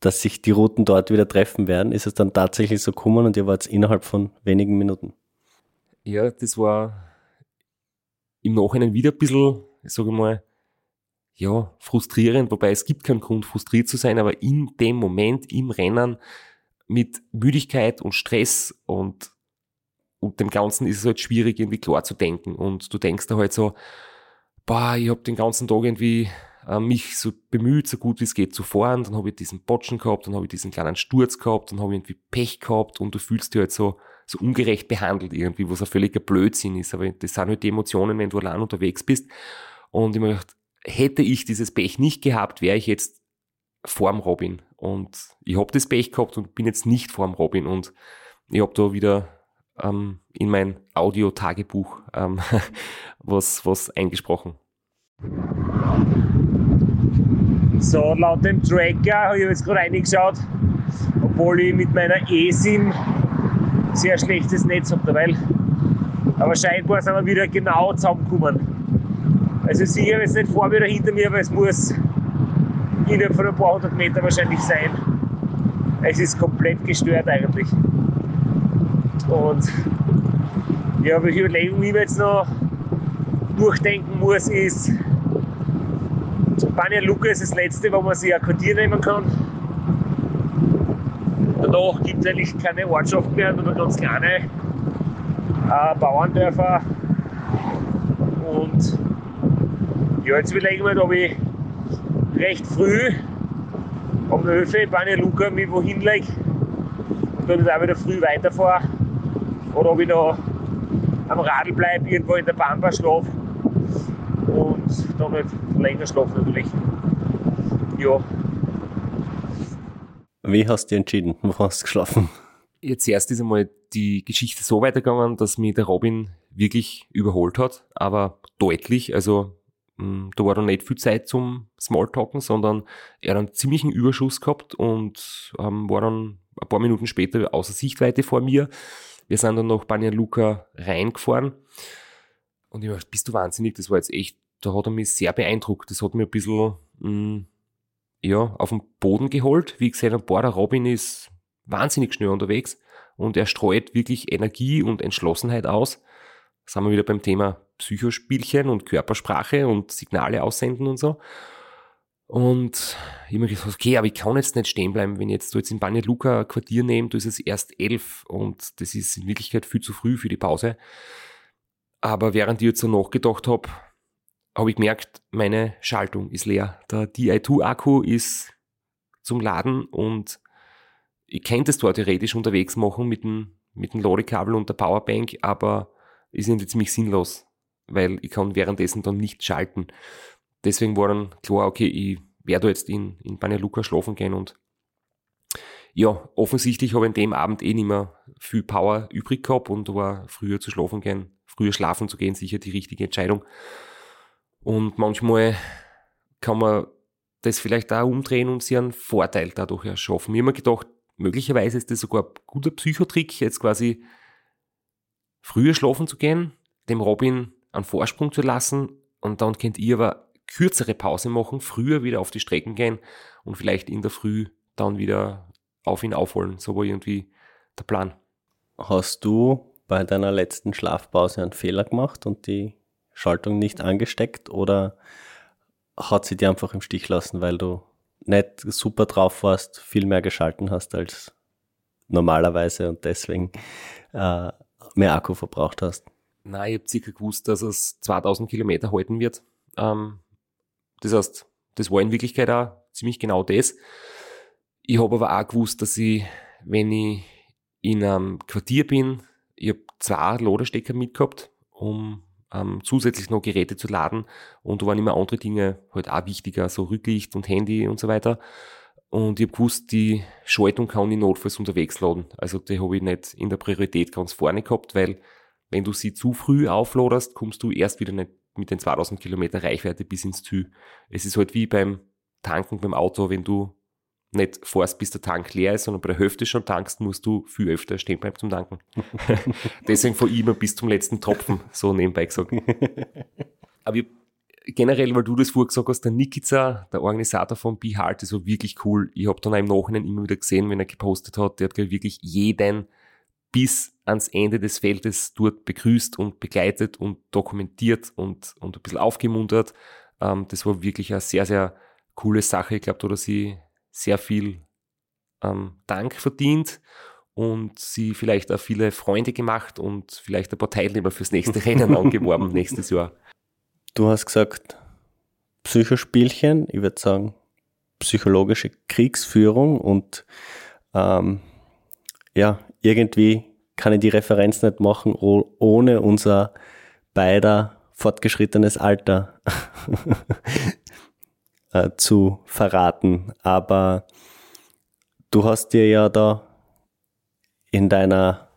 dass sich die Routen dort wieder treffen werden, ist es dann tatsächlich so gekommen und ihr wart innerhalb von wenigen Minuten. Ja, das war im Nachhinein wieder ein bisschen, ich sage mal, ja, frustrierend, wobei es gibt keinen Grund, frustriert zu sein, aber in dem Moment, im Rennen, mit Müdigkeit und Stress und, und dem Ganzen ist es halt schwierig, irgendwie klar zu denken. Und du denkst da halt so, boah, ich habe den ganzen Tag irgendwie äh, mich so bemüht, so gut wie es geht zu fahren, dann habe ich diesen Botschen gehabt, dann habe ich diesen kleinen Sturz gehabt, dann habe ich irgendwie Pech gehabt und du fühlst dich halt so, so ungerecht behandelt irgendwie, was ein völliger Blödsinn ist. Aber das sind halt die Emotionen, wenn du allein unterwegs bist. Und ich mir gedacht, hätte ich dieses Pech nicht gehabt, wäre ich jetzt vorm Robin. Und ich habe das Pech gehabt und bin jetzt nicht vorm Robin. Und ich habe da wieder ähm, in mein Audio-Tagebuch ähm, was, was eingesprochen. So, laut dem Tracker habe ich jetzt gerade reingeschaut, obwohl ich mit meiner E-SIM sehr schlechtes Netz habe dabei. Aber scheinbar sind wir wieder genau zusammengekommen. Also ich habe jetzt nicht vor mir oder hinter mir, aber es muss innerhalb von ein paar hundert Meter wahrscheinlich sein. Es ist komplett gestört eigentlich. Und ja, welche Überlegung ich mir jetzt noch durchdenken muss, ist, Banja Luka ist das letzte, wo man sich ein Quartier nehmen kann. Danach gibt es eigentlich keine Ortschaften mehr, nur ganz kleine äh, Bauerndörfer. Und ja, jetzt überlege ich mir, ob ich recht früh am Höfe in Banja Luka mich wohin lege und dann auch wieder früh weiterfahre. Oder ob ich noch am Radl bleibe, irgendwo in der Pampa schlafe und dann halt länger schlafe natürlich. Ja. Wie hast du dich entschieden? Wo hast du geschlafen? Jetzt erst ist einmal die Geschichte so weitergegangen, dass mich der Robin wirklich überholt hat, aber deutlich. Also mh, da war dann nicht viel Zeit zum Smalltalken, sondern er hat einen ziemlichen Überschuss gehabt und ähm, war dann ein paar Minuten später außer Sichtweite vor mir. Wir sind dann nach Banja Luka reingefahren und ich dachte, bist du wahnsinnig? Das war jetzt echt, da hat er mich sehr beeindruckt. Das hat mich ein bisschen... Mh, ja, auf den Boden geholt. Wie gesagt, boah, der Robin ist wahnsinnig schnell unterwegs und er streut wirklich Energie und Entschlossenheit aus. Da sind wir wieder beim Thema Psychospielchen und Körpersprache und Signale aussenden und so. Und ich habe mir gedacht, okay, aber ich kann jetzt nicht stehen bleiben, wenn ich jetzt, du jetzt in Banja Luka ein Quartier nehme, da ist es erst elf und das ist in Wirklichkeit viel zu früh für die Pause. Aber während ich jetzt so nachgedacht habe, habe ich gemerkt, meine Schaltung ist leer. Der D I zwei Akku ist zum Laden und ich könnte es dort theoretisch unterwegs machen mit dem, mit dem Ladekabel und der Powerbank, aber ist irgendwie ziemlich sinnlos, weil ich kann währenddessen dann nicht schalten. Deswegen war dann klar, okay, ich werde da jetzt in, in Banja Luka schlafen gehen und ja, offensichtlich habe ich an dem Abend eh nicht mehr viel Power übrig gehabt und da war früher zu schlafen gehen, früher schlafen zu gehen, sicher die richtige Entscheidung. Und manchmal kann man das vielleicht auch umdrehen und sich einen Vorteil dadurch erschaffen. Ich habe mir gedacht, möglicherweise ist das sogar ein guter Psychotrick, jetzt quasi früher schlafen zu gehen, dem Robin einen Vorsprung zu lassen und dann könnt ihr aber kürzere Pause machen, früher wieder auf die Strecken gehen und vielleicht in der Früh dann wieder auf ihn aufholen. So war irgendwie der Plan. Hast du bei deiner letzten Schlafpause einen Fehler gemacht und die Schaltung nicht angesteckt oder hat sie dir einfach im Stich lassen, weil du nicht super drauf warst, viel mehr geschalten hast als normalerweise und deswegen äh, mehr Akku verbraucht hast? Nein, ich habe sicher gewusst, dass es zweitausend Kilometer halten wird. Ähm, das heißt, das war in Wirklichkeit auch ziemlich genau das. Ich habe aber auch gewusst, dass ich, wenn ich in einem Quartier bin, ich habe zwei Ladestecker mitgehabt, um Ähm, zusätzlich noch Geräte zu laden und da waren immer andere Dinge halt auch wichtiger, so Rücklicht und Handy und so weiter. Und ich habe gewusst, die Schaltung kann ich notfalls unterwegs laden. Also die habe ich nicht in der Priorität ganz vorne gehabt, weil wenn du sie zu früh aufladerst, kommst du erst wieder nicht mit den zweitausend Kilometer Reichweite bis ins Ziel. Es ist halt wie beim Tanken beim Auto, wenn du nicht fährst, bis der Tank leer ist, sondern bei der Hälfte schon tankst, musst du viel öfter stehen bleiben zum Tanken. Deswegen fahre ich immer bis zum letzten Tropfen, so nebenbei gesagt. Aber ich, generell, weil du das vorgesagt hast, der Nikica, der Organisator von Behalt, das war wirklich cool. Ich habe dann auch im Nachhinein immer wieder gesehen, wenn er gepostet hat, der hat wirklich jeden bis ans Ende des Feldes dort begrüßt und begleitet und dokumentiert und, und ein bisschen aufgemuntert. Das war wirklich eine sehr, sehr coole Sache. Ich glaube, da hat er sich sehr viel ähm, Dank verdient und sie vielleicht auch viele Freunde gemacht und vielleicht ein paar Teilnehmer fürs nächste Rennen angeworben nächstes Jahr. Du hast gesagt, Psychospielchen, ich würde sagen, psychologische Kriegsführung und ähm, ja, irgendwie kann ich die Referenz nicht machen ohne unser beider fortgeschrittenes Alter äh, zu verraten. Aber du hast dir ja da in deiner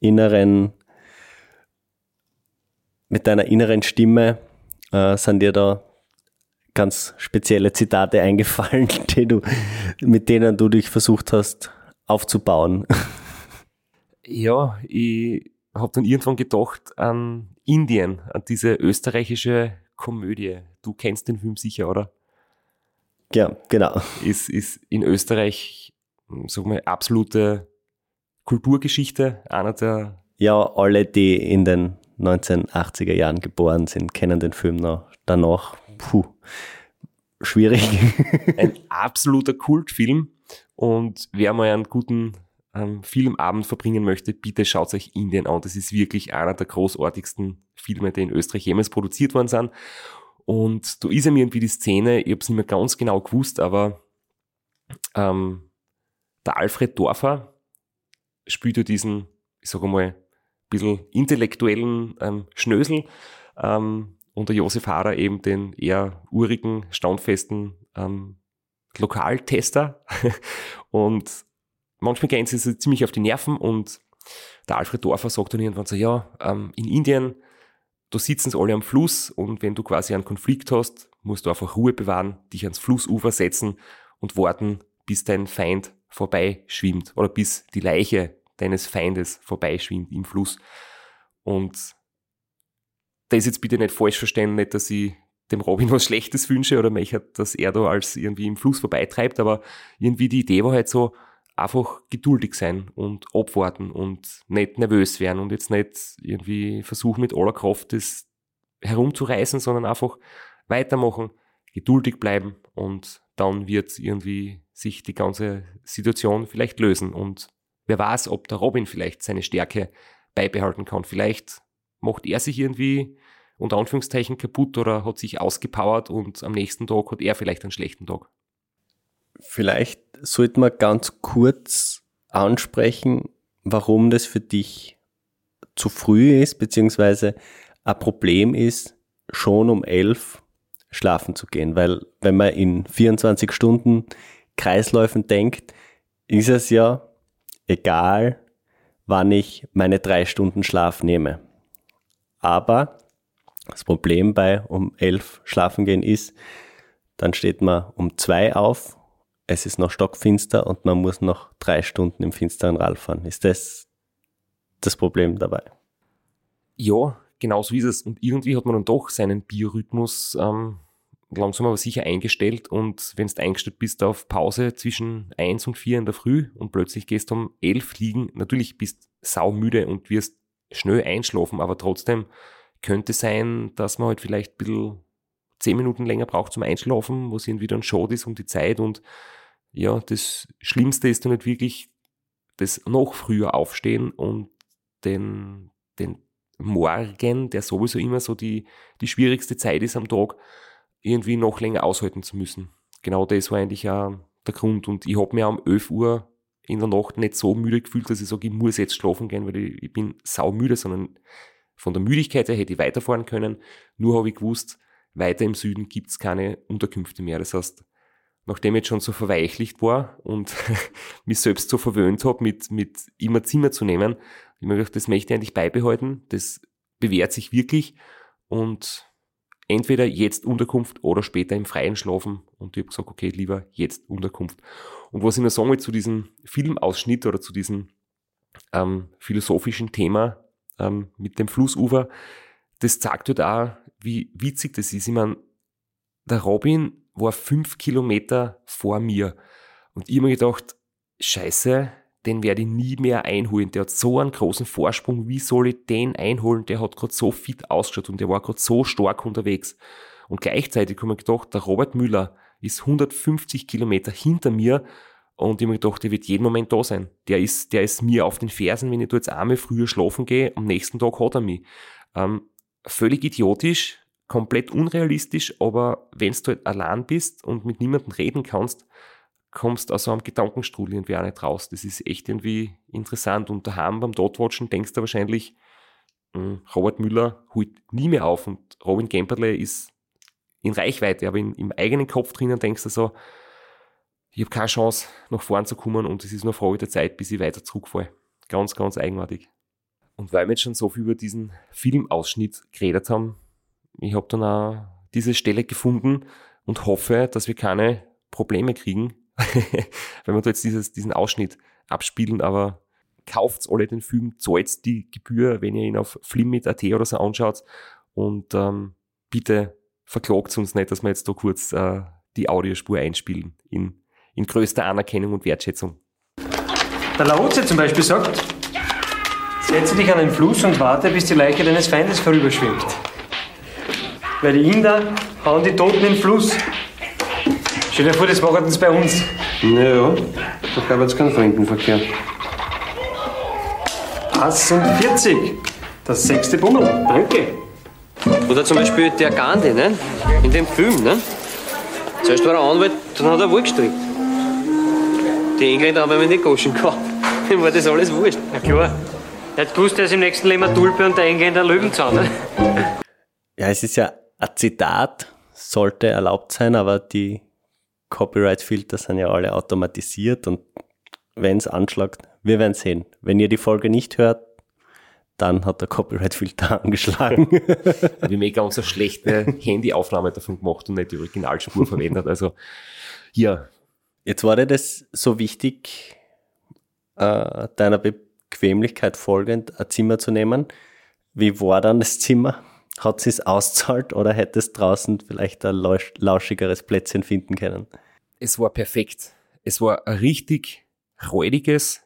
inneren, mit deiner inneren Stimme äh, sind dir da ganz spezielle Zitate eingefallen, die du, mit denen du dich versucht hast aufzubauen. Ja, ich habe dann irgendwann gedacht an Indien, an diese österreichische Komödie. Du kennst den Film sicher, oder? Ja, genau. Es ist in Österreich, sagen wir, absolute Kulturgeschichte. Einer der. Ja, alle, die in den neunzehnhundertachtziger Jahren geboren sind, kennen den Film noch. Danach, puh, schwierig. Ein absoluter Kultfilm. Und wer mal einen guten ähm, Filmabend verbringen möchte, bitte schaut euch Indien an. Das ist wirklich einer der großartigsten Filme, die in Österreich jemals produziert worden sind. Und da ist ja irgendwie die Szene, ich habe es nicht mehr ganz genau gewusst, aber ähm, der Alfred Dorfer spielt ja diesen, ich sage mal, ein bisschen intellektuellen ähm, Schnösel ähm, und der Josef Hader eben den eher urigen, standfesten ähm, Lokaltester und manchmal gehen sie so ziemlich auf die Nerven und der Alfred Dorfer sagt dann irgendwann so, ja, ähm, in Indien, da sitzen sie alle am Fluss und wenn du quasi einen Konflikt hast, musst du einfach Ruhe bewahren, dich ans Flussufer setzen und warten, bis dein Feind vorbeischwimmt oder bis die Leiche deines Feindes vorbeischwimmt im Fluss. Und das jetzt bitte nicht falsch verstehen, nicht, dass ich dem Robin was Schlechtes wünsche oder möchte, dass er da als irgendwie im Fluss vorbeitreibt, aber irgendwie die Idee war halt so, einfach geduldig sein und abwarten und nicht nervös werden und jetzt nicht irgendwie versuchen mit aller Kraft das herumzureißen, sondern einfach weitermachen, geduldig bleiben und dann wird irgendwie sich die ganze Situation vielleicht lösen und wer weiß, ob der Robin vielleicht seine Stärke beibehalten kann. Vielleicht macht er sich irgendwie unter Anführungszeichen kaputt oder hat sich ausgepowert und am nächsten Tag hat er vielleicht einen schlechten Tag. Vielleicht sollte man ganz kurz ansprechen, warum das für dich zu früh ist, beziehungsweise ein Problem ist, schon um elf schlafen zu gehen. Weil wenn man in vierundzwanzig Stunden Kreisläufen denkt, ist es ja egal, wann ich meine drei Stunden Schlaf nehme. Aber das Problem bei um elf schlafen gehen ist, dann steht man um zwei auf, es ist noch stockfinster und man muss noch drei Stunden im finsteren Rall fahren. Ist das das Problem dabei? Ja, genau so ist es. Und irgendwie hat man dann doch seinen Biorhythmus ähm, langsam aber sicher eingestellt. Und wenn du eingestellt bist auf Pause zwischen eins und vier in der Früh und plötzlich gehst du um elf liegen, natürlich bist du saumüde und wirst schnell einschlafen, aber trotzdem könnte sein, dass man halt vielleicht ein bisschen zehn Minuten länger braucht zum Einschlafen, was irgendwie dann schade ist um die Zeit. Und ja, das Schlimmste ist dann nicht wirklich das noch früher Aufstehen und den, den Morgen, der sowieso immer so die, die schwierigste Zeit ist am Tag, irgendwie noch länger aushalten zu müssen. Genau das war eigentlich auch der Grund. Und ich habe mir um elf Uhr in der Nacht nicht so müde gefühlt, dass ich sage, ich muss jetzt schlafen gehen, weil ich, ich bin saumüde, sondern von der Müdigkeit her hätte ich weiterfahren können, nur habe ich gewusst, weiter im Süden gibt es keine Unterkünfte mehr. Das heißt, nachdem ich jetzt schon so verweichlicht war und mich selbst so verwöhnt habe, mit, mit immer Zimmer zu nehmen, ich mir gedacht, das möchte ich eigentlich beibehalten, das bewährt sich wirklich und entweder jetzt Unterkunft oder später im Freien schlafen. Und ich habe gesagt, okay, lieber jetzt Unterkunft. Und was ich noch sagen will zu diesem Filmausschnitt oder zu diesem ähm, philosophischen Thema, mit dem Flussufer, das zeigt halt auch, wie witzig das ist. Ich meine, der Robin war fünf Kilometer vor mir und ich habe mir gedacht, scheiße, den werde ich nie mehr einholen. Der hat so einen großen Vorsprung, wie soll ich den einholen? Der hat gerade so fit ausgeschaut und der war gerade so stark unterwegs. Und gleichzeitig habe ich mir gedacht, der Robert Müller ist hundertfünfzig Kilometer hinter mir Und ich habe mir gedacht, der wird jeden Moment da sein. Der ist, der ist mir auf den Fersen, wenn ich da jetzt einmal früher schlafen gehe, am nächsten Tag hat er mich. Ähm, völlig idiotisch, komplett unrealistisch, aber wenn du halt allein bist und mit niemandem reden kannst, kommst aus so einem Gedankenstrudel irgendwie auch nicht raus. Das ist echt irgendwie interessant. Und daheim beim Dotwatchen denkst du wahrscheinlich, mh, Robert Müller holt nie mehr auf und Robin Gemperle ist in Reichweite, aber in, im eigenen Kopf drinnen denkst du so, ich habe keine Chance, nach vorn zu kommen und es ist nur eine Frage der Zeit, bis ich weiter zurückfalle. Ganz, ganz eigenartig. Und weil wir jetzt schon so viel über diesen Filmausschnitt geredet haben, ich habe dann auch diese Stelle gefunden und hoffe, dass wir keine Probleme kriegen, wenn wir da jetzt dieses, diesen Ausschnitt abspielen, aber kauft alle den Film, zahlt die Gebühr, wenn ihr ihn auf flimmit punkt at oder so anschaut und ähm, bitte verklagt uns nicht, dass wir jetzt da kurz äh, die Audiospur einspielen in in größter Anerkennung und Wertschätzung. Der Laozi zum Beispiel sagt, setze dich an den Fluss und warte, bis die Leiche deines Feindes vorüberschwimmt. Weil die Inder hauen die Toten in den Fluss. Stell dir vor, das machen das bei uns. Naja, da gab es keinen Fremdenverkehr. achtundvierzig, das sechste Bummel, danke. Oder zum Beispiel der Gandhi, ne? In dem Film, ne? Zuerst war er Anwalt, dann hat er wohl gestrickt. Die Engländer haben ihn nicht Goschen gehabt. Ihm war das alles wurscht. Na klar. Er hat gewusst, er ist im nächsten Leben eine Tulpe und der Engländer ein Löwenzahn. Ne? Ja, es ist ja ein Zitat, sollte erlaubt sein, aber die Copyright-Filter sind ja alle automatisiert und wenn es anschlägt, wir werden sehen. Wenn ihr die Folge nicht hört, dann hat der Copyright-Filter angeschlagen. Wir haben eh ganz eine schlechte Handyaufnahme davon gemacht und nicht die Originalspur verwendet. Also, ja. Jetzt war dir das so wichtig, äh, deiner Bequemlichkeit folgend ein Zimmer zu nehmen. Wie war dann das Zimmer? Hat sie es ausgezahlt oder hättest draußen vielleicht ein lausch- lauschigeres Plätzchen finden können? Es war perfekt. Es war ein richtig räudiges,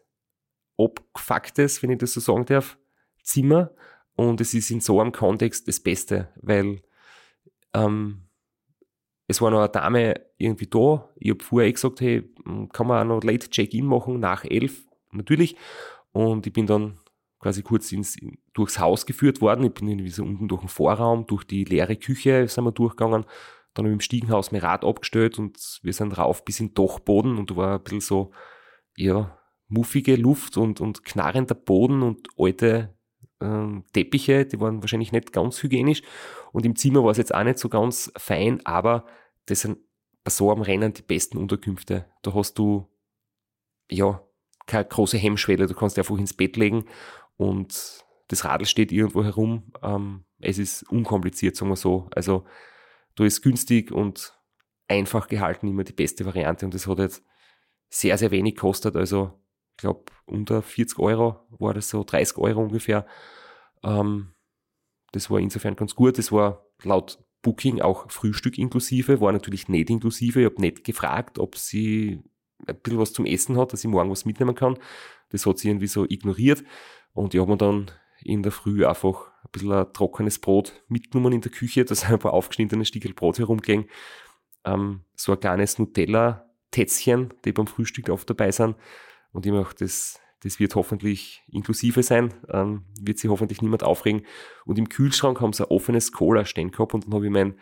abgefucktes, wenn ich das so sagen darf, Zimmer und es ist in so einem Kontext das Beste, weil ähm, es war noch eine Dame irgendwie da, ich habe vorher eh gesagt, hey, kann man auch noch Late Check-In machen, nach elf, natürlich, und ich bin dann quasi kurz ins, durchs Haus geführt worden, ich bin irgendwie so unten durch den Vorraum, durch die leere Küche sind wir durchgegangen, dann habe ich im Stiegenhaus mein Rad abgestellt und wir sind rauf bis in den Dachboden und da war ein bisschen so, ja, muffige Luft und, und knarrender Boden und alte Teppiche, die waren wahrscheinlich nicht ganz hygienisch und im Zimmer war es jetzt auch nicht so ganz fein, aber das sind bei so einem Rennen die besten Unterkünfte. Da hast du ja keine große Hemmschwelle, du kannst dich einfach ins Bett legen und das Radl steht irgendwo herum. Ähm, es ist unkompliziert, sagen wir so. Also da ist günstig und einfach gehalten immer die beste Variante und das hat jetzt sehr, sehr wenig gekostet, also ich glaube, unter vierzig Euro war das so, dreißig Euro ungefähr. Ähm, das war insofern ganz gut. Das war laut Booking auch Frühstück inklusive, war natürlich nicht inklusive. Ich habe nicht gefragt, ob sie ein bisschen was zum Essen hat, dass ich morgen was mitnehmen kann. Das hat sie irgendwie so ignoriert. Und ich habe mir dann in der Früh einfach ein bisschen ein trockenes Brot mitgenommen in der Küche, da sind ein paar aufgeschnittene Stückel Brot herumgegangen. Ähm, so ein kleines Nutella-Tätzchen, die beim Frühstück oft dabei sind. Und ich möchte, das, das wird hoffentlich inklusive sein, ähm, wird sich hoffentlich niemand aufregen. Und im Kühlschrank haben sie ein offenes Cola stehen gehabt und dann habe ich mein,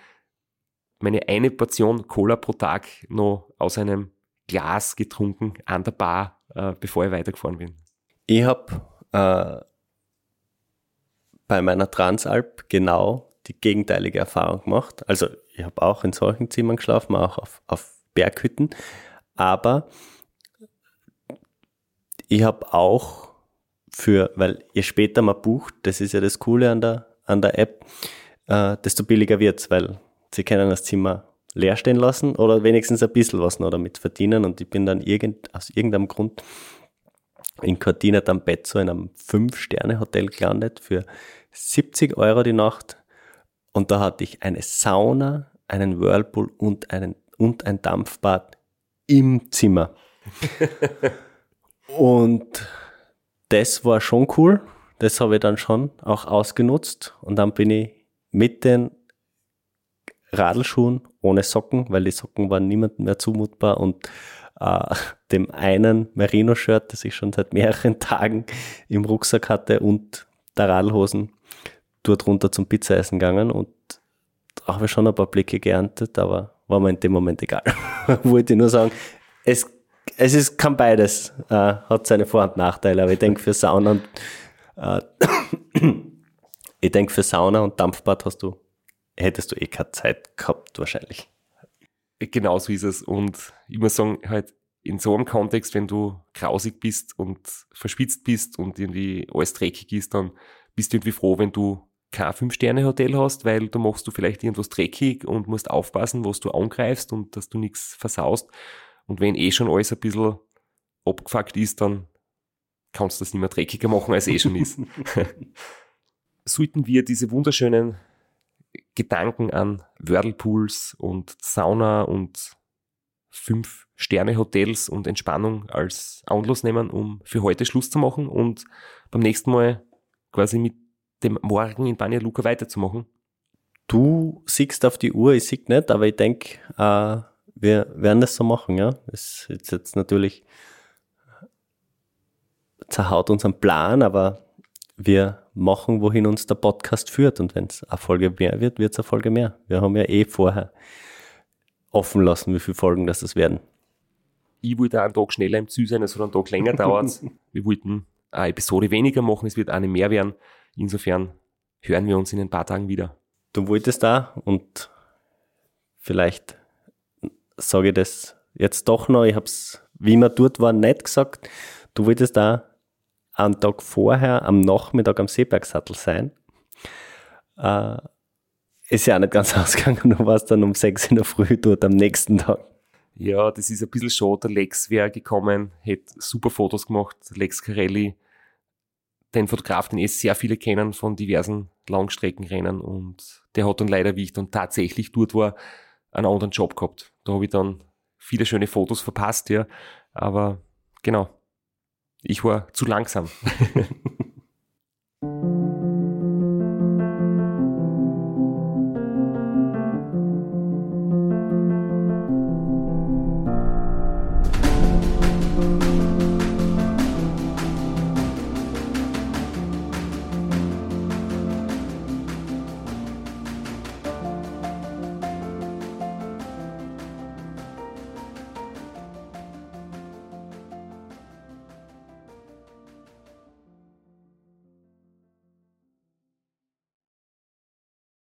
meine eine Portion Cola pro Tag noch aus einem Glas getrunken an der Bar, äh, bevor ich weitergefahren bin. Ich habe äh, bei meiner Transalp genau die gegenteilige Erfahrung gemacht. Also ich habe auch in solchen Zimmern geschlafen, auch auf, auf Berghütten, aber ich habe auch für, weil je später man bucht, das ist ja das Coole an der, an der App, äh, desto billiger wird's, weil sie können das Zimmer leer stehen lassen oder wenigstens ein bisschen was noch damit verdienen. Und ich bin dann irgend, aus irgendeinem Grund in Cortina d'Ampezzo in einem fünf Sterne Hotel gelandet für siebzig Euro die Nacht. Und da hatte ich eine Sauna, einen Whirlpool und, einen, und ein Dampfbad im Zimmer. Und das war schon cool, das habe ich dann schon auch ausgenutzt und dann bin ich mit den Radlschuhen ohne Socken, weil die Socken waren niemandem mehr zumutbar und äh, dem einen Merino-Shirt, das ich schon seit mehreren Tagen im Rucksack hatte, und der Radlhosen dort runter zum Pizzaessen gegangen, und da habe ich schon ein paar Blicke geerntet, aber war mir in dem Moment egal. Wollte nur sagen, es, es ist, kann beides, äh, hat seine Vor- und Nachteile, aber ich denke für Sauna und äh, ich denke für Sauna und Dampfbad hast du, hättest du eh keine Zeit gehabt wahrscheinlich. Genau so ist es, und ich muss sagen, halt in so einem Kontext, wenn du grausig bist und verschwitzt bist und irgendwie alles dreckig ist, dann bist du irgendwie froh, wenn du kein Fünf-Sterne-Hotel hast, weil da machst du vielleicht irgendwas dreckig und musst aufpassen, was du angreifst und dass du nichts versaust. Und wenn eh schon alles ein bisschen abgefuckt ist, dann kannst du das nicht mehr dreckiger machen, als eh schon ist. Sollten wir diese wunderschönen Gedanken an Whirlpools und Sauna und Fünf-Sterne-Hotels und Entspannung als Anlass nehmen, um für heute Schluss zu machen und beim nächsten Mal quasi mit dem Morgen in Banja Luka weiterzumachen? Du siehst auf die Uhr, ich sieg nicht, aber ich denke, äh, wir werden das so machen. Ja, es ist jetzt natürlich zerhaut unseren Plan, aber wir machen, wohin uns der Podcast führt, und wenn es eine Folge mehr wird, wird es eine Folge mehr. Wir haben ja eh vorher offen lassen, wie viele Folgen das, das werden. Ich wollte einen Tag schneller im Ziel sein, es hat einen Tag länger dauert. Wir wollten eine Episode weniger machen, es wird eine mehr werden. Insofern hören wir uns in ein paar Tagen wieder. Du wolltest da, und vielleicht sage ich das jetzt doch noch, ich habe es, wie wir dort waren, nicht gesagt, du wolltest da einen Tag vorher am Nachmittag am Seebergsattel sein. Äh, ist ja auch nicht ganz ausgegangen, du warst dann um sechs in der Früh dort am nächsten Tag. Ja, das ist ein bisschen schade. Der Lex wäre gekommen, hätte super Fotos gemacht, Lex Carelli, den Fotograf, den eh sehr viele kennen von diversen Langstreckenrennen, und der hat dann leider, wie ich dann tatsächlich dort war, einen anderen Job gehabt. Da habe ich dann viele schöne Fotos verpasst, ja, aber genau, ich war zu langsam.